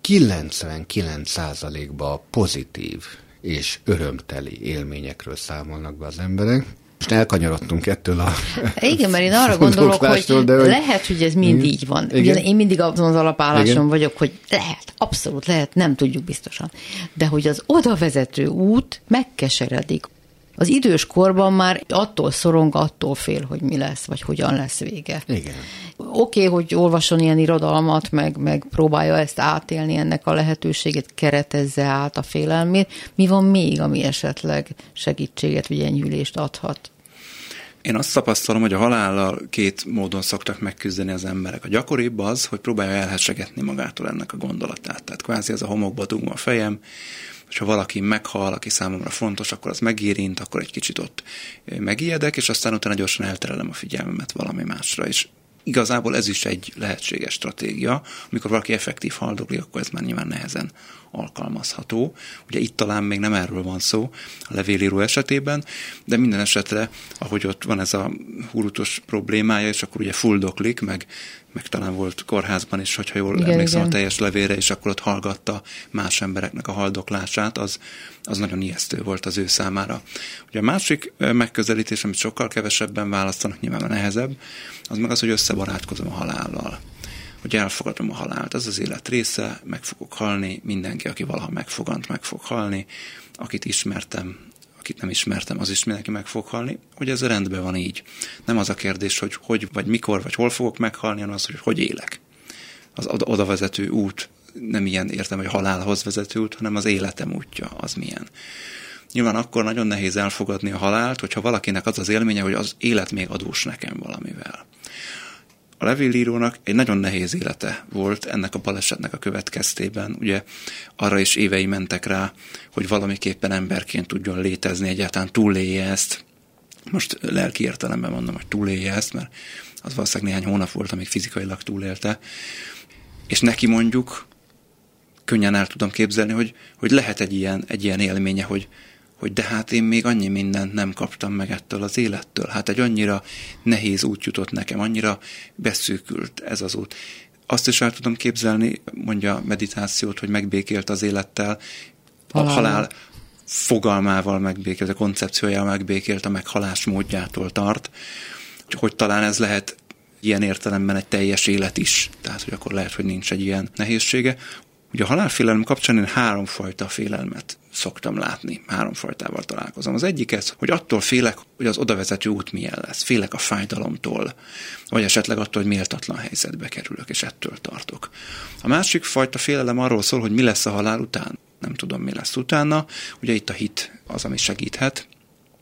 kilencvenkilenc százalékban pozitív és örömteli élményekről számolnak be az emberek. Most elkanyarodtunk ettől a... Igen, mert én arra gondolok, hogy, de, hogy lehet, hogy ez mind igen, így van. Ugye én mindig azon az alapálláson igen. vagyok, hogy lehet, abszolút lehet, nem tudjuk biztosan. De hogy az odavezető út megkeseredik. Az idős korban már attól szorong, attól fél, hogy mi lesz, vagy hogyan lesz vége. Igen. Oké, okay, hogy olvasson ilyen irodalmat, meg, meg próbálja ezt átélni, ennek a lehetőségét, keretezze át a félelmét. Mi van még, ami esetleg segítséget, vagy enyhülést adhat? Én azt tapasztalom, hogy a halállal két módon szoktak megküzdeni az emberek. A gyakoribb az, hogy próbálja elhessegetni magától ennek a gondolatát. Tehát kvázi ez a homokba dugom a fejem, hogyha valaki meghal, aki számomra fontos, akkor az megérint, akkor egy kicsit ott megijedek, és aztán utána gyorsan elterelem a figyelmemet valami másra. És igazából ez is egy lehetséges stratégia. Amikor valaki effektív haldokli, akkor ez már nyilván nehezen alkalmazható. Ugye itt talán még nem erről van szó a levélíró esetében, de minden esetre, ahogy ott van ez a hurutos problémája, és akkor ugye fuldoklik, meg, meg talán volt kórházban is, hogyha jól igen, emlékszem igen. a teljes levélre, és akkor ott hallgatta más embereknek a haldoklását, az, az nagyon ijesztő volt az ő számára. Ugye a másik megközelítés, amit sokkal kevesebben választanak, nyilván nehezebb, az meg az, hogy összebarátkozom a halállal. Hogy elfogadom a halált, ez az élet része, meg fogok halni, mindenki, aki valaha megfogant, meg fog halni, akit ismertem, akit nem ismertem, az is mindenki meg fog halni, hogy ez rendben van így. Nem az a kérdés, hogy hogy, vagy mikor, vagy hol fogok meghalni, hanem az, hogy hogy élek. Az oda vezető út, nem ilyen értem, hogy halálhoz vezető út, hanem az életem útja, az milyen. Nyilván akkor nagyon nehéz elfogadni a halált, hogyha valakinek az az élménye, hogy az élet még adós nekem valamivel. A levélírónak egy nagyon nehéz élete volt ennek a balesetnek a következtében. Ugye arra is évei mentek rá, hogy valamiképpen emberként tudjon létezni, egyáltalán túlélje ezt. Most lelki értelemben mondom, hogy túlélje ezt, mert az valószínűleg néhány hónap volt, amíg fizikailag túlélte. És neki mondjuk, könnyen el tudom képzelni, hogy, hogy lehet egy ilyen, egy ilyen élménye, hogy hogy de hát én még annyi mindent nem kaptam meg ettől az élettől. Hát egy annyira nehéz út jutott nekem, annyira beszűkült ez az út. Azt is el tudom képzelni, mondja a meditációt, hogy megbékélt az élettel, halál. a halál fogalmával megbékélt, a koncepciójával megbékélt, a meghalás módjától tart, hogy talán ez lehet ilyen értelemben egy teljes élet is. Tehát, hogy akkor lehet, hogy nincs egy ilyen nehézsége. Ugye a halálfélelem kapcsán én háromfajta félelmet szoktam látni, háromfajtával találkozom. Az egyik ez, hogy attól félek, hogy az odavezető út milyen lesz. Félek a fájdalomtól, vagy esetleg attól, hogy méltatlan helyzetbe kerülök, és ettől tartok. A másik fajta félelem arról szól, hogy mi lesz a halál után. Nem tudom, mi lesz utána. Ugye itt a hit az, ami segíthet,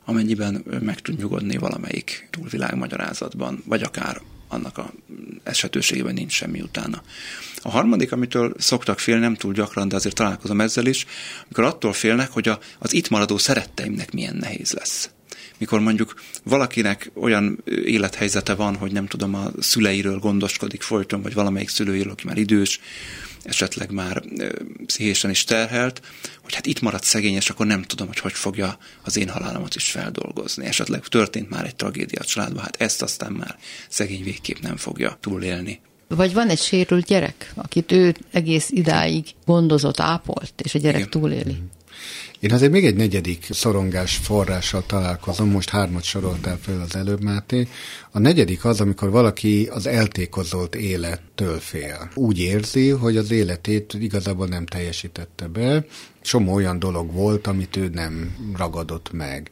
amennyiben meg tud nyugodni valamelyik túlvilág magyarázatban, vagy akár annak a esetőségében nincs semmi utána. A harmadik, amitől szoktak félni, nem túl gyakran, de azért találkozom ezzel is, mikor attól félnek, hogy a, az itt maradó szeretteimnek milyen nehéz lesz. Mikor mondjuk valakinek olyan élethelyzete van, hogy nem tudom, a szüleiről gondoskodik folyton, vagy valamelyik szülőjéről, aki már idős, esetleg már pszichésen is terhelt, hogy hát itt maradt szegény, és akkor nem tudom, hogy hogy fogja az én halálomat is feldolgozni. Esetleg történt már egy tragédia a családban, hát ezt aztán már szegény végképp nem fogja túlélni. Vagy van egy sérült gyerek, akit ő egész idáig gondozott, ápolt, és a gyerek Igen. túléli. Én azért még egy negyedik szorongás forrással találkozom, most hármat soroltál föl az előbb, Máté. A negyedik az, amikor valaki az eltékozolt élettől fél. Úgy érzi, hogy az életét igazából nem teljesítette be, csomó olyan dolog volt, amit ő nem ragadott meg.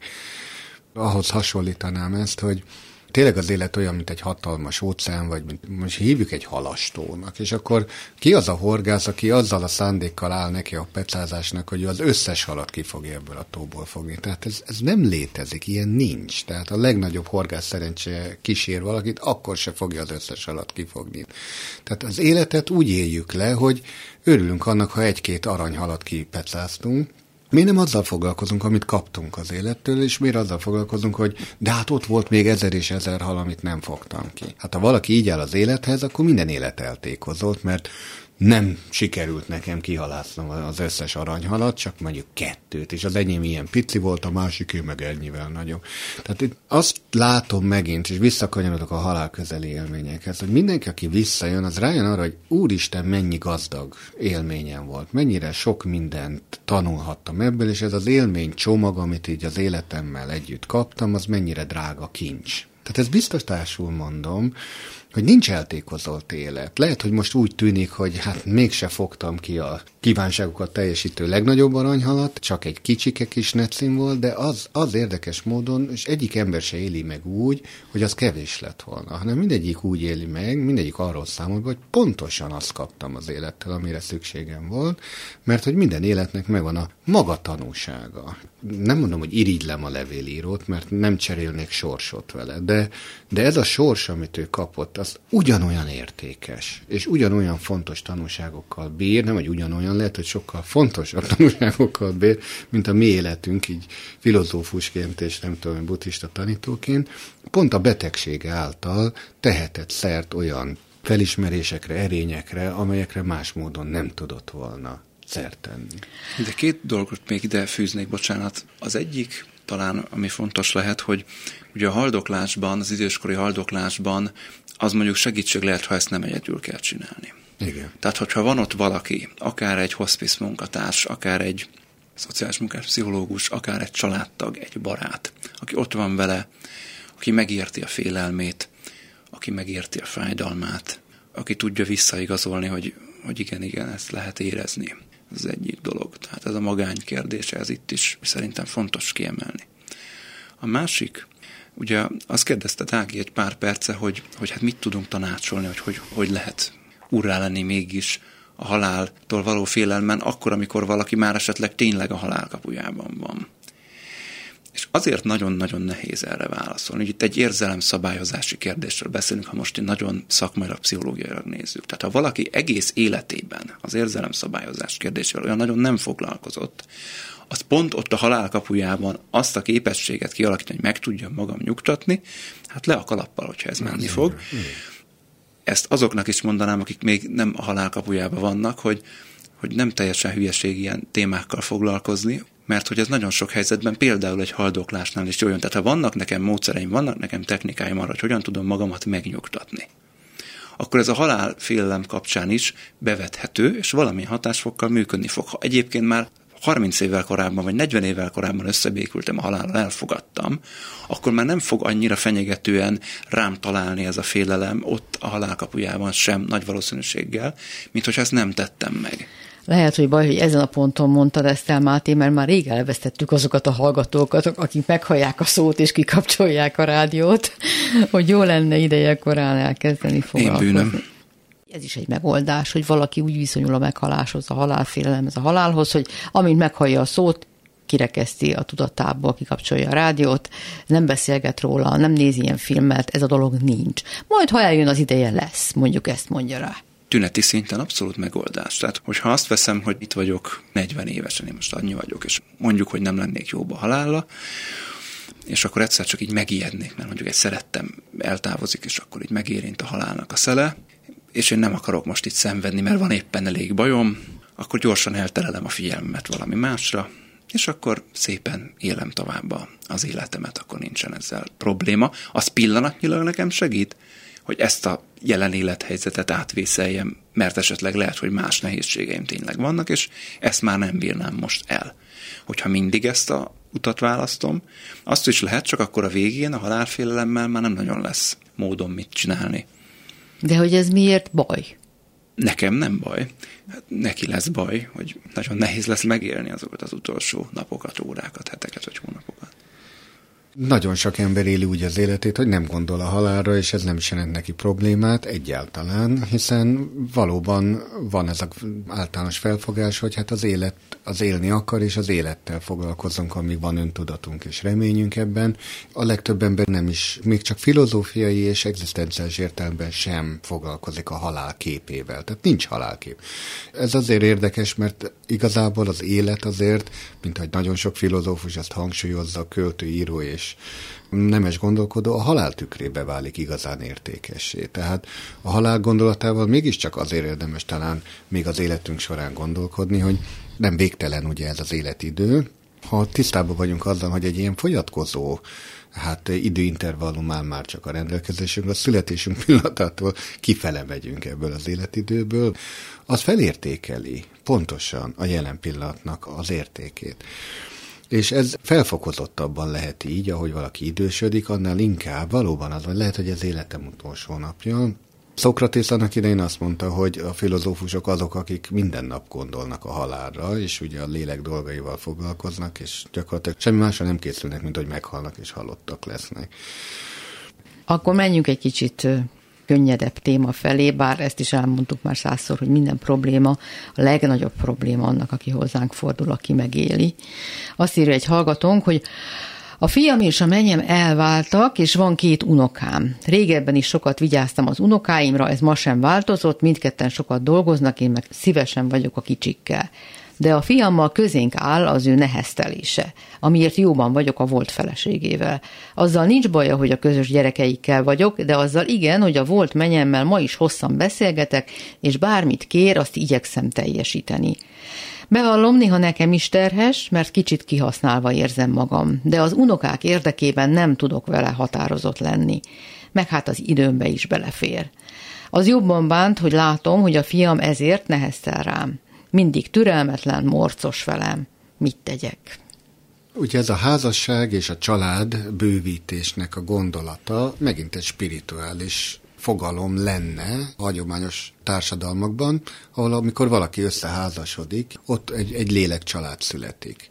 Ahhoz hasonlítanám ezt, hogy tényleg az élet olyan, mint egy hatalmas óceán, vagy mint, most hívjuk egy halastónak, és akkor ki az a horgász, aki azzal a szándékkal áll neki a pecázásnak, hogy az összes halat ki fogja ebből a tóból fogni. Tehát ez, ez nem létezik, ilyen nincs. Tehát a legnagyobb horgász szerencse kísér valakit, akkor se fogja az összes halat kifogni. Tehát az életet úgy éljük le, hogy örülünk annak, ha egy-két aranyhalat kipecáztunk. Mi nem azzal foglalkozunk, amit kaptunk az élettől, és miért azzal foglalkozunk, hogy de hát ott volt még ezer és ezer hal, amit nem fogtam ki. Hát ha valaki így áll az élethez, akkor minden élet eltékozolt, mert nem sikerült nekem kihalásznom az összes aranyhalat, csak mondjuk kettőt, és az enyém ilyen pici volt, a másiké meg ennyivel nagyobb. Tehát itt azt látom megint, és visszakanyarodok a halálközeli élményekhez, hogy mindenki, aki visszajön, az rájön arra, hogy úristen, mennyi gazdag élményem volt, mennyire sok mindent tanulhattam ebből, és ez az élmény csomag, amit így az életemmel együtt kaptam, az mennyire drága kincs. Tehát ez biztosásul mondom, hogy nincs eltékozolt élet. Lehet, hogy most úgy tűnik, hogy hát mégse fogtam ki a kívánságokat teljesítő legnagyobb aranyhalat, csak egy kicsike kis necim volt, de az, az érdekes módon, és egyik ember se éli meg úgy, hogy az kevés lett volna, hanem mindegyik úgy éli meg, mindegyik arról számol, hogy pontosan azt kaptam az élettől, amire szükségem volt, mert hogy minden életnek megvan a maga tanúsága. Nem mondom, hogy irigylem a levélírót, mert nem cserélnék sorsot vele, de, de ez a sors, amit ő kapott, az ugyanolyan értékes, és ugyanolyan fontos tanulságokkal bír, nem, hogy ugyanolyan, lehet, hogy sokkal fontosabb tanulságokkal bír, mint a mi életünk, így filozófusként és nem tudom, buddhista tanítóként, pont a betegsége által tehetett szert olyan felismerésekre, erényekre, amelyekre más módon nem tudott volna szert tenni. De két dolgot még ide fűznék, bocsánat. Az egyik talán, ami fontos lehet, hogy ugye a haldoklásban, az időskori haldoklásban az mondjuk segítség lehet, ha ezt nem egyedül kell csinálni. Igen. Tehát, hogyha van ott valaki, akár egy hospice munkatárs, akár egy szociális munkás, pszichológus, akár egy családtag, egy barát, aki ott van vele, aki megérti a félelmét, aki megérti a fájdalmát, aki tudja visszaigazolni, hogy, hogy igen, igen, ezt lehet érezni. Ez egyik dolog. Tehát ez a magány kérdése, ez itt is szerintem fontos kiemelni. A másik, ugye azt kérdezte Ági egy pár perce, hogy, hogy hát mit tudunk tanácsolni, hogy hogy, hogy lehet urrá lenni mégis a haláltól való félelmen, akkor, amikor valaki már esetleg tényleg a halál kapujában van. És azért nagyon-nagyon nehéz erre válaszolni. Itt egy érzelemszabályozási kérdésről beszélünk, ha most én nagyon szakmailag, pszichológiailag nézzük. Tehát ha valaki egész életében az érzelemszabályozás kérdésével olyan nagyon nem foglalkozott, az pont ott a halál kapujában azt a képességet kialakítani, hogy meg tudjam magam nyugtatni, hát le a kalappal, hogyha ez menni fog. Ezt azoknak is mondanám, akik még nem a halál kapujában vannak, hogy, hogy nem teljesen hülyeség ilyen témákkal foglalkozni, mert hogy ez nagyon sok helyzetben, például egy haldoklásnál is olyan. Tehát ha vannak nekem módszereim, vannak nekem technikáim arra, hogy hogyan tudom magamat megnyugtatni, akkor ez a halálfélelem kapcsán is bevethető, és valamilyen hatásfokkal működni fog. Ha egyébként már harminc évvel korábban, vagy negyven évvel korábban összebékültem a halállal, elfogadtam, akkor már nem fog annyira fenyegetően rám találni ez a félelem ott a halálkapujában sem nagy valószínűséggel, mint hogyha ezt nem tettem meg. Lehet, hogy baj, hogy ezen a ponton mondtad ezt el, Máté, mert már rég elvesztettük azokat a hallgatókat, akik meghallják a szót és kikapcsolják a rádiót, hogy jó lenne ideje korán elkezdeni foglalkozni. Én bűnöm. Ez is egy megoldás, hogy valaki úgy viszonyul a meghaláshoz, a halálfélelemhez, a halálhoz, hogy amint meghallja a szót, kirekeszti a tudatából, kikapcsolja a rádiót, nem beszélget róla, nem nézi ilyen filmet, ez a dolog nincs. Majd, ha eljön az ideje, lesz, mondjuk ezt mondja rá. Tüneti szinten abszolút megoldás. Tehát, hogyha azt veszem, hogy itt vagyok negyven évesen, én most annyi vagyok, és mondjuk, hogy nem lennék jóba halálla, és akkor egyszer csak így megijednék, mert mondjuk egy szerettem eltávozik, és akkor így megérint a halálnak a szele, és én nem akarok most itt szenvedni, mert van éppen elég bajom, akkor gyorsan elterelem a figyelmemet valami másra, és akkor szépen élem tovább az életemet, akkor nincsen ezzel probléma. Az pillanatnyilag nekem segít, hogy ezt a jelen élethelyzetet átvészeljem, mert esetleg lehet, hogy más nehézségeim tényleg vannak, és ezt már nem bírnám most el. Hogyha mindig ezt a utat választom, azt is lehet, csak akkor a végén a halálfélelemmel már nem nagyon lesz módon mit csinálni. De hogy ez miért baj? Nekem nem baj. Hát neki lesz baj, hogy nagyon nehéz lesz megélni azokat az utolsó napokat, órákat, heteket vagy hónapokat. Nagyon sok ember éli úgy az életét, hogy nem gondol a halálra, és ez nem is jelent neki problémát egyáltalán, hiszen valóban van ez az általános felfogás, hogy hát az élet, az élni akar, és az élettel foglalkozunk, amíg van öntudatunk és reményünk ebben. A legtöbb ember nem is, még csak filozófiai és egzisztenciális értelemben sem foglalkozik a halál képével. Tehát nincs halálkép. Ez azért érdekes, mert igazából az élet azért, mint hogy nagyon sok filozófus ezt hangsúlyozza, költő, író és és nemes gondolkodó, a halál tükrébe válik igazán értékessé. Tehát a halál gondolatával mégiscsak azért érdemes talán még az életünk során gondolkodni, hogy nem végtelen ugye ez az életidő. Ha tisztában vagyunk azzal, hogy egy ilyen fogyatkozó hát időintervallumán már csak a rendelkezésünk, a születésünk pillanatától kifele megyünk ebből az életidőből, az felértékeli pontosan a jelen pillanatnak az értékét. És ez felfokozottabban lehet így, ahogy valaki idősödik, annál inkább valóban az, hogy lehet, hogy ez életem utolsó napja. Sokrates annak idején azt mondta, hogy a filozófusok azok, akik minden nap gondolnak a halálra, és ugye a lélek dolgaival foglalkoznak, és gyakorlatilag semmi másra nem készülnek, mint hogy meghalnak és halottak lesznek. Akkor menjünk egy kicsit könnyedebb téma felé, bár ezt is elmondtuk már százszor, hogy minden probléma, a legnagyobb probléma annak, aki hozzánk fordul, aki megéli. Azt írja egy hallgatónk, hogy A fiam és a menyem elváltak, és van két unokám. Régebben is sokat vigyáztam az unokáimra, ez ma sem változott, mindketten sokat dolgoznak, én meg szívesen vagyok a kicsikkel. De a fiammal közénk áll az ő neheztelése, amiért jóban vagyok a volt feleségével. Azzal nincs baja, hogy a közös gyerekeikkel vagyok, de azzal igen, hogy a volt menyemmel ma is hosszan beszélgetek, és bármit kér, azt igyekszem teljesíteni. Bevallom, néha nekem is terhes, mert kicsit kihasználva érzem magam, de az unokák érdekében nem tudok vele határozott lenni. Meg hát az időmbe is belefér. Az jobban bánt, hogy látom, hogy a fiam ezért neheztel rám. Mindig türelmetlen, morcos velem. Mit tegyek? Ugye ez a házasság és a család bővítésnek a gondolata megint egy spirituális fogalom lenne hagyományos társadalmakban, ahol amikor valaki összeházasodik, ott egy, egy lélekcsalád születik.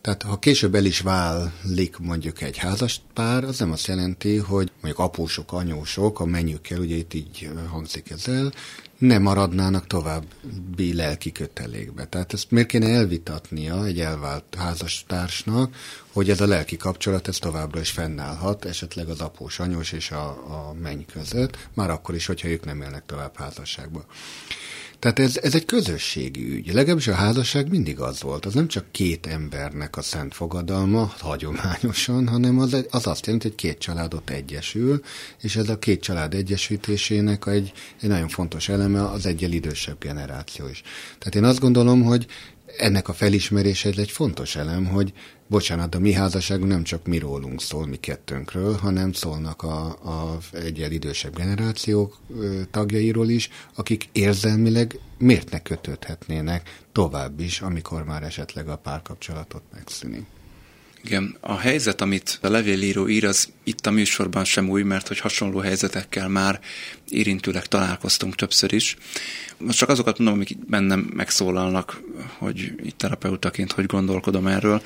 Tehát ha később el is válik mondjuk egy házaspár, az nem azt jelenti, hogy mondjuk apósok, anyósok, a mennyükkel, ugye itt így hangzik ezzel, ne maradnának további lelki kötelékbe. Tehát ezt miért kéne elvitatnia egy elvált házastársnak, hogy ez a lelki kapcsolat ez továbbra is fennállhat, esetleg az após, anyós és a, a menny között, már akkor is, hogyha ők nem élnek tovább házasságban. Tehát ez, ez egy közösségi ügy. Legalábbis a házasság mindig az volt. Az nem csak két embernek a szent fogadalma hagyományosan, hanem az, az azt jelenti, hogy két családot egyesül, és ez a két család egyesítésének egy, egy nagyon fontos eleme az egyel idősebb generáció is. Tehát én azt gondolom, hogy ennek a felismerése egy fontos elem, hogy bocsánat, a mi házasságunk nem csak mi rólunk szól, mi kettőnkről, hanem szólnak az egyel idősebb generációk ö, tagjairól is, akik érzelmileg miért ne kötődhetnének tovább is, amikor már esetleg a párkapcsolatot megszűnik. Igen, a helyzet, amit a levélíró ír, az itt a műsorban sem új, mert hogy hasonló helyzetekkel már érintőleg találkoztunk többször is. Most csak azokat mondom, amik bennem megszólalnak, hogy itt terapeutaként hogy gondolkodom erről.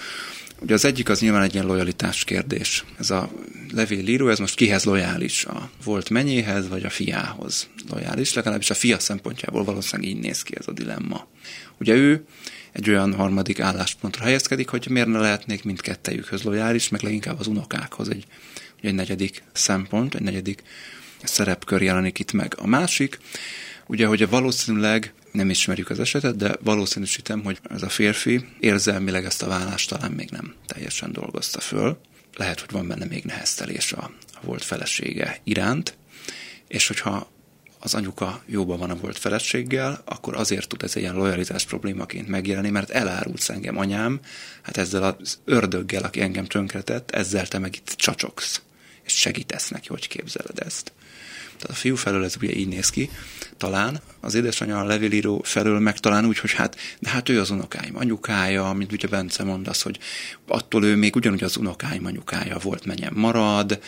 Ugye az egyik az nyilván egy ilyen lojalitás kérdés. Ez a levélíró, ez most kihez lojális? A volt menyéhez, vagy a fiához lojális? Legalábbis a fia szempontjából valószínűleg így néz ki ez a dilemma. Ugye ő egy olyan harmadik álláspontra helyezkedik, hogy miért ne lehetnék mindkettejükhöz lojális, meg leginkább az unokákhoz. Egy, egy negyedik szempont, egy negyedik szerepkör jelenik itt meg. A másik, ugye, hogy valószínűleg nem ismerjük az esetet, de valószínűsítem, hogy ez a férfi érzelmileg ezt a válást talán még nem teljesen dolgozta föl. Lehet, hogy van benne még neheztelés a, a volt felesége iránt, és hogyha az anyuka jóban van a volt feleséggel, akkor azért tud ez egy ilyen lojalitás problémaként megjelenni, mert elárulsz engem, anyám, hát ezzel az ördöggel, aki engem tönkretett, ezzel te meg itt csacsogsz, és segítesz neki, hogy képzeled ezt. Tehát a fiú felől ez ugye így néz ki, talán az édesanyja a levélíró felől meg talán úgy, hogy hát, de hát ő az unokáim anyukája, mint ugye Bence mondasz, hogy attól ő még ugyanúgy az unokáim anyukája volt, menjen marad,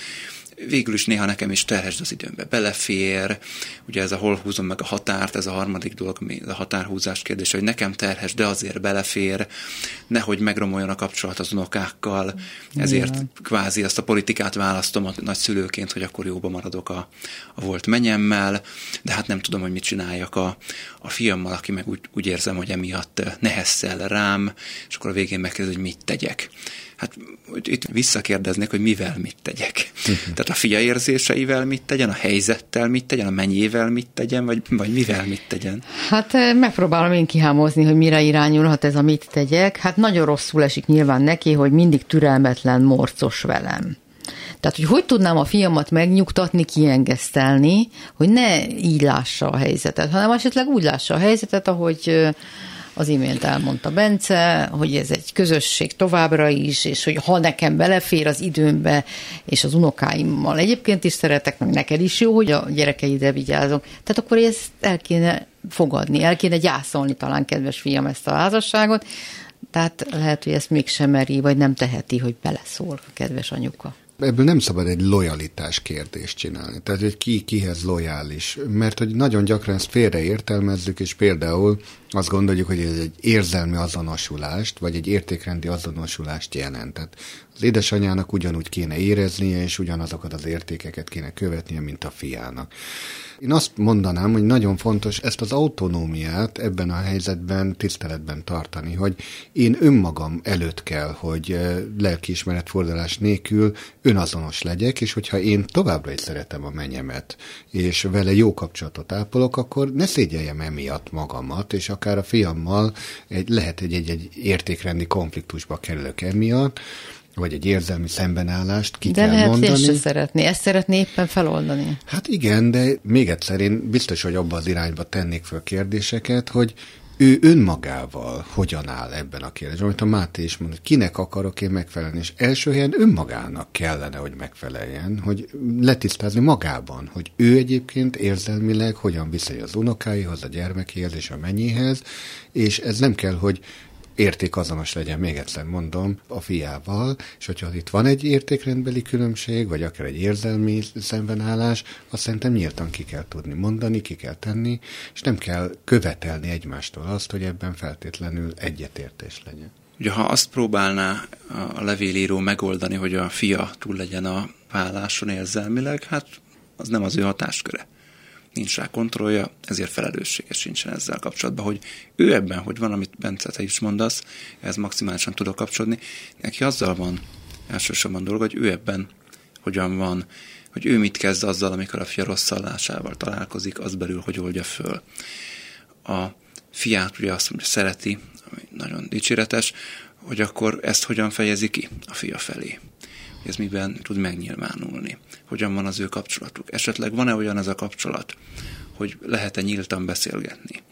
végül is néha nekem is terhesd az időmbe belefér, ugye ez a hol húzom meg a határt, ez a harmadik dolog, a határhúzás kérdése, hogy nekem terhes, de azért belefér, nehogy megromoljon a kapcsolat az unokákkal, ezért yeah. kvázi ezt a politikát választom a nagyszülőként, hogy akkor jóba maradok a, a volt menyemmel, de hát nem tudom, hogy mit csináljak a, a fiammal, aki meg úgy, úgy érzem, hogy emiatt nehezszel rám, és akkor a végén megkérdez, hogy mit tegyek. Hát itt visszakérdeznék, hogy mivel mit tegyek. Tehát a fia érzéseivel mit tegyen, a helyzettel mit tegyen, a mennyével mit tegyen, vagy, vagy mivel mit tegyen? Hát megpróbálom én kihámozni, hogy mire irányulhat ez a mit tegyek. Hát nagyon rosszul esik nyilván neki, hogy mindig türelmetlen, morcos velem. Tehát, hogy hogy tudnám a fiamat megnyugtatni, kiengesztelni, hogy ne így lássa a helyzetet, hanem esetleg úgy lássa a helyzetet, ahogy... Az imént elmondta Bence, hogy ez egy közösség továbbra is, és hogy ha nekem belefér az időmbe, és az unokáimmal egyébként is szeretek, meg neked is jó, hogy a gyerekeidre vigyázok. Tehát akkor ezt el kéne fogadni, el kéne gyászolni talán, kedves fiam, ezt a házasságot. Tehát lehet, hogy ezt mégsem meri, vagy nem teheti, hogy beleszól a kedves anyuka. Ebből nem szabad egy lojalitás kérdést csinálni, tehát hogy ki kihez lojális, mert hogy nagyon gyakran ezt félreértelmezzük, és például azt gondoljuk, hogy ez egy érzelmi azonosulást, vagy egy értékrendi azonosulást jelent. Tehát Az édesanyának ugyanúgy kéne éreznie, és ugyanazokat az értékeket kéne követnie, mint a fiának. Én azt mondanám, hogy nagyon fontos ezt az autonómiát ebben a helyzetben tiszteletben tartani, hogy én önmagam előtt kell, hogy lelkiismeretfordulás nélkül önazonos legyek, és hogyha én továbbra is szeretem a menyemet, és vele jó kapcsolatot ápolok, akkor ne szégyeljem emiatt magamat, és akár a fiammal egy, lehet egy-egy értékrendi konfliktusba kerülök emiatt, vagy egy érzelmi szembenállást ki de kell lehet, mondani. De lehet, és szeretné. Ezt szeretné éppen feloldani. Hát igen, de még egyszer én biztos, hogy abba az irányba tennék fel kérdéseket, hogy ő önmagával hogyan áll ebben a kérdésben, amit a Máté is mondott, kinek akarok én megfelelni, és első helyen önmagának kellene, hogy megfeleljen, hogy letisztázni magában, hogy ő egyébként érzelmileg hogyan viszi az unokáihoz, a gyermekéhez és a mennyéhez, és ez nem kell, hogy értékazonos legyen, még egyszer mondom, a fiával, és hogyha itt van egy értékrendbeli különbség, vagy akár egy érzelmi szembenállás, azt szerintem nyíltan ki kell tudni mondani, ki kell tenni, és nem kell követelni egymástól azt, hogy ebben feltétlenül egyetértés legyen. Ugye, ha azt próbálná a levélíró megoldani, hogy a fia túl legyen a váláson érzelmileg, hát az nem az ő hatásköre. Nincs rá kontrollja, ezért felelőssége sincsen ezzel kapcsolatban, hogy ő ebben, hogy van, amit Bence, te is mondasz, ez maximálisan tudok kapcsolni, neki azzal van elsősorban dolga, hogy ő ebben hogyan van, hogy ő mit kezd azzal, amikor a fia rosszallásával találkozik, az belül, hogy oldja föl. A fiát ugye azt mondja, szereti, ami nagyon dicséretes, hogy akkor ezt hogyan fejezi ki a fia felé. Ez miben tud megnyilvánulni, hogyan van az ő kapcsolatuk. Esetleg van-e olyan ez a kapcsolat, hogy lehet-e nyíltan beszélgetni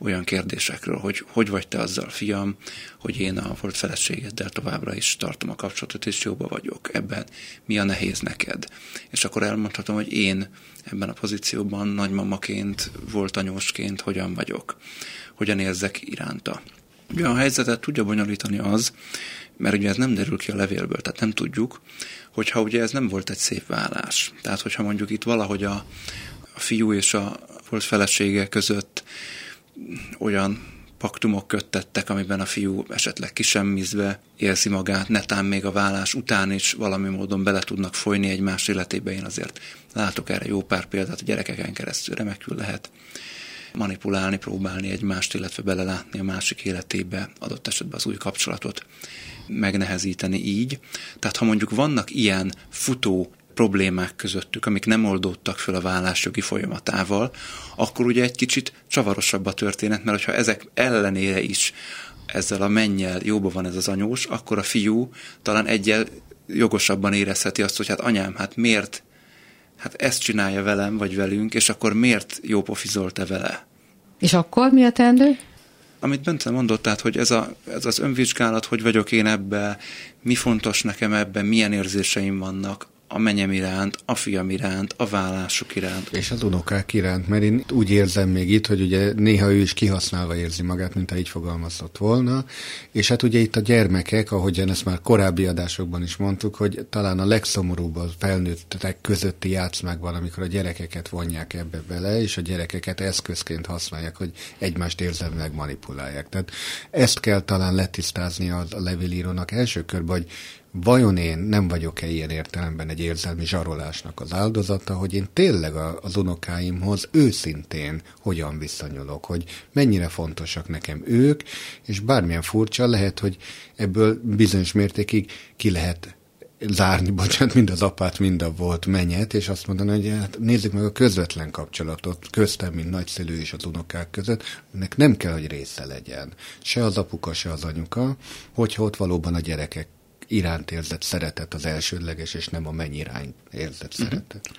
olyan kérdésekről, hogy hogy vagy te azzal, fiam, hogy én a volt feleségeddel továbbra is tartom a kapcsolatot, és jóba vagyok ebben, mi a nehéz neked. És akkor elmondhatom, hogy én ebben a pozícióban nagymamaként, volt anyósként hogyan vagyok, hogyan érzek iránta. Ugye a helyzetet tudja bonyolítani az, mert ugye ez nem derül ki a levélből, tehát nem tudjuk, hogyha ugye ez nem volt egy szép válás. Tehát, hogyha mondjuk itt valahogy a, a fiú és a volt felesége között olyan paktumok köttettek, amiben a fiú esetleg kisemmizve érzi magát, netán még a válás után is valami módon bele tudnak folyni egymás életébe. Én azért látok erre jó pár példát, a gyerekeken keresztül remekül lehet manipulálni, próbálni egymást, illetve belelátni a másik életébe, adott esetben az új kapcsolatot megnehezíteni így. Tehát ha mondjuk vannak ilyen futó problémák közöttük, amik nem oldódtak föl a válás jogi folyamatával, akkor ugye egy kicsit csavarosabb a történet, mert hogyha ezek ellenére is ezzel a mennyel jóban van ez az anyós, akkor a fiú talán egyel jogosabban érezheti azt, hogy hát anyám, hát miért hát ezt csinálja velem, vagy velünk, és akkor miért jópofizolta vele? És akkor mi a teendő? Amit Bence mondott, tehát, hogy ez, a, ez az önvizsgálat, hogy vagyok én ebben, mi fontos nekem ebben, milyen érzéseim vannak a menyem iránt, a fiam iránt, a vállásuk iránt. És az unokák iránt, mert én úgy érzem még itt, hogy ugye néha ő is kihasználva érzi magát, mint ha így fogalmazott volna, és hát ugye itt a gyermekek, ahogyan ezt már korábbi adásokban is mondtuk, hogy talán a legszomorúbb a felnőttek közötti játszmákban, amikor a gyerekeket vonják ebbe bele, és a gyerekeket eszközként használják, hogy egymást érzelmileg manipulálják. Tehát ezt kell talán letisztázni a levélírónak első körben, hogy vajon én nem vagyok-e ilyen értelemben egy érzelmi zsarolásnak az áldozata, hogy én tényleg az unokáimhoz őszintén hogyan viszonyulok, hogy mennyire fontosak nekem ők, és bármilyen furcsa lehet, hogy ebből bizonyos mértékig ki lehet zárni, bocsánat, mind az apát, mind a volt menyet, és azt mondani, hogy hát nézzük meg a közvetlen kapcsolatot köztem, mint nagyszülő és az unokák között, ennek nem kell, hogy része legyen. Se az apuka, se az anyuka, hogyha ott valóban a gyerekek iránt érzett szeretet az elsődleges, és nem a mennyi irányt érzett szeretet. Uh-huh.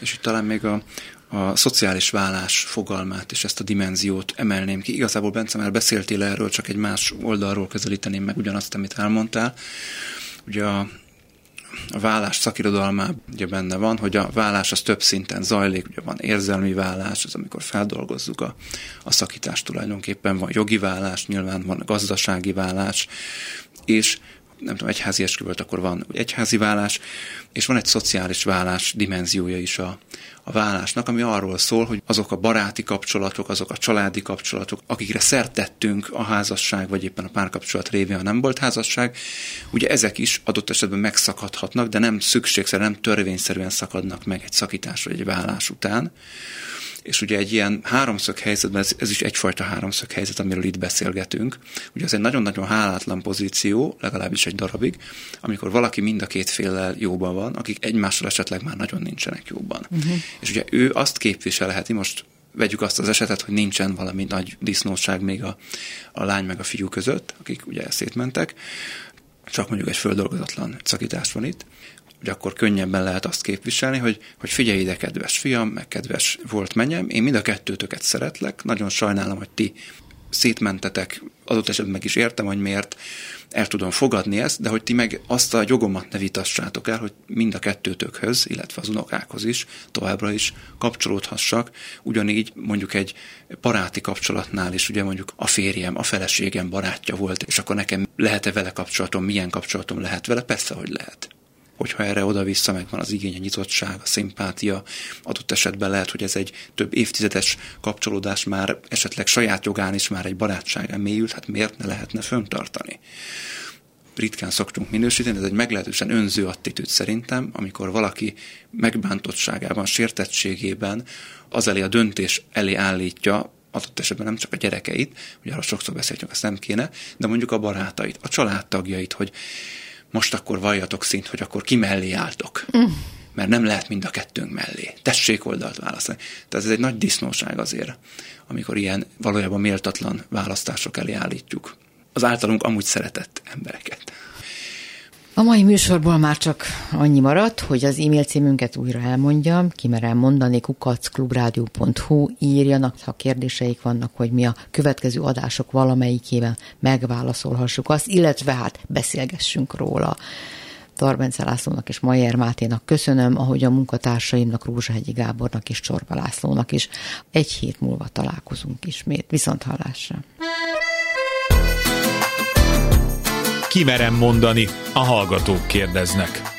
És itt talán még a, a szociális válás fogalmát és ezt a dimenziót emelném ki. Igazából, Bence, már beszéltél erről, csak egy más oldalról közelíteném meg ugyanazt, amit elmondtál. Ugye a, a válás szakirodalmában ugye benne van, hogy a válás az több szinten zajlik, ugye van érzelmi válás, az amikor feldolgozzuk a, a szakítást tulajdonképpen, van jogi válás, nyilván van gazdasági válás, és nem tudom, egyházi esküvölt, akkor van egyházi válás, és van egy szociális válás dimenziója is a, a válásnak, ami arról szól, hogy azok a baráti kapcsolatok, azok a családi kapcsolatok, akikre szert tettünk a házasság, vagy éppen a párkapcsolat révén, ha nem volt házasság, ugye ezek is adott esetben megszakadhatnak, de nem szükségszerűen, nem törvényszerűen szakadnak meg egy szakítás vagy egy válás után. És ugye egy ilyen háromszög helyzetben, ez, ez is egyfajta háromszög helyzet, amiről itt beszélgetünk, ugye az egy nagyon-nagyon hálátlan pozíció, legalábbis egy darabig, amikor valaki mind a két féllel jóban van, akik egymással esetleg már nagyon nincsenek jóban. Uh-huh. És ugye ő azt képviselheti, most vegyük azt az esetet, hogy nincsen valami nagy disznóság még a, a lány meg a fiú között, akik ugye szétmentek, csak mondjuk egy földolgozatlan szakítás van itt, hogy akkor könnyebben lehet azt képviselni, hogy, hogy figyelj ide, kedves fiam, meg kedves volt menyem, én mind a kettőtöket szeretlek, nagyon sajnálom, hogy ti szétmentetek, adott esetben meg is értem, hogy miért, el tudom fogadni ezt, de hogy ti meg azt a jogomat ne vitassátok el, hogy mind a kettőtökhöz, illetve az unokákhoz is, továbbra is kapcsolódhassak, ugyanígy mondjuk egy baráti kapcsolatnál is, ugye mondjuk a férjem, a feleségem barátja volt, és akkor nekem lehet-e vele kapcsolatom, milyen kapcsolatom lehet vele? Persze, hogy lehet. Hogyha erre oda-vissza megvan az igény, a nyitottság, a szimpátia, adott esetben lehet, hogy ez egy több évtizedes kapcsolódás már esetleg saját jogán is már egy barátság mélyült, hát miért ne lehetne föntartani? Ritkán szoktunk minősíteni, ez egy meglehetősen önző attitűd szerintem, amikor valaki megbántottságában, sértettségében az elé a döntés elé állítja, adott esetben nem csak a gyerekeit, ugye arra sokszor beszéltünk, azt nem kéne, de mondjuk a barátait, a családtagjait, hogy most akkor valljatok szint, hogy akkor ki mellé álltok. Mm. Mert nem lehet mind a kettőnk mellé. Tessék oldalt választani. Tehát ez egy nagy disznóság azért, amikor ilyen valójában méltatlan választások elé állítjuk az általunk amúgy szeretett embereket. A mai műsorból már csak annyi maradt, hogy az e-mail címünket újra elmondjam, ki merem mondani, kukac klubradio pont hu, írjanak, ha kérdéseik vannak, hogy mi a következő adások valamelyikében megválaszolhassuk azt, illetve hát beszélgessünk róla. Tar Bence Lászlónak és Mayer Máténak köszönöm, ahogy a munkatársaimnak, Rózsehegyi Gábornak és Csorba Lászlónak is. Egy hét múlva találkozunk ismét. Viszonthallásra! Ki merem mondani, a hallgatók kérdeznek.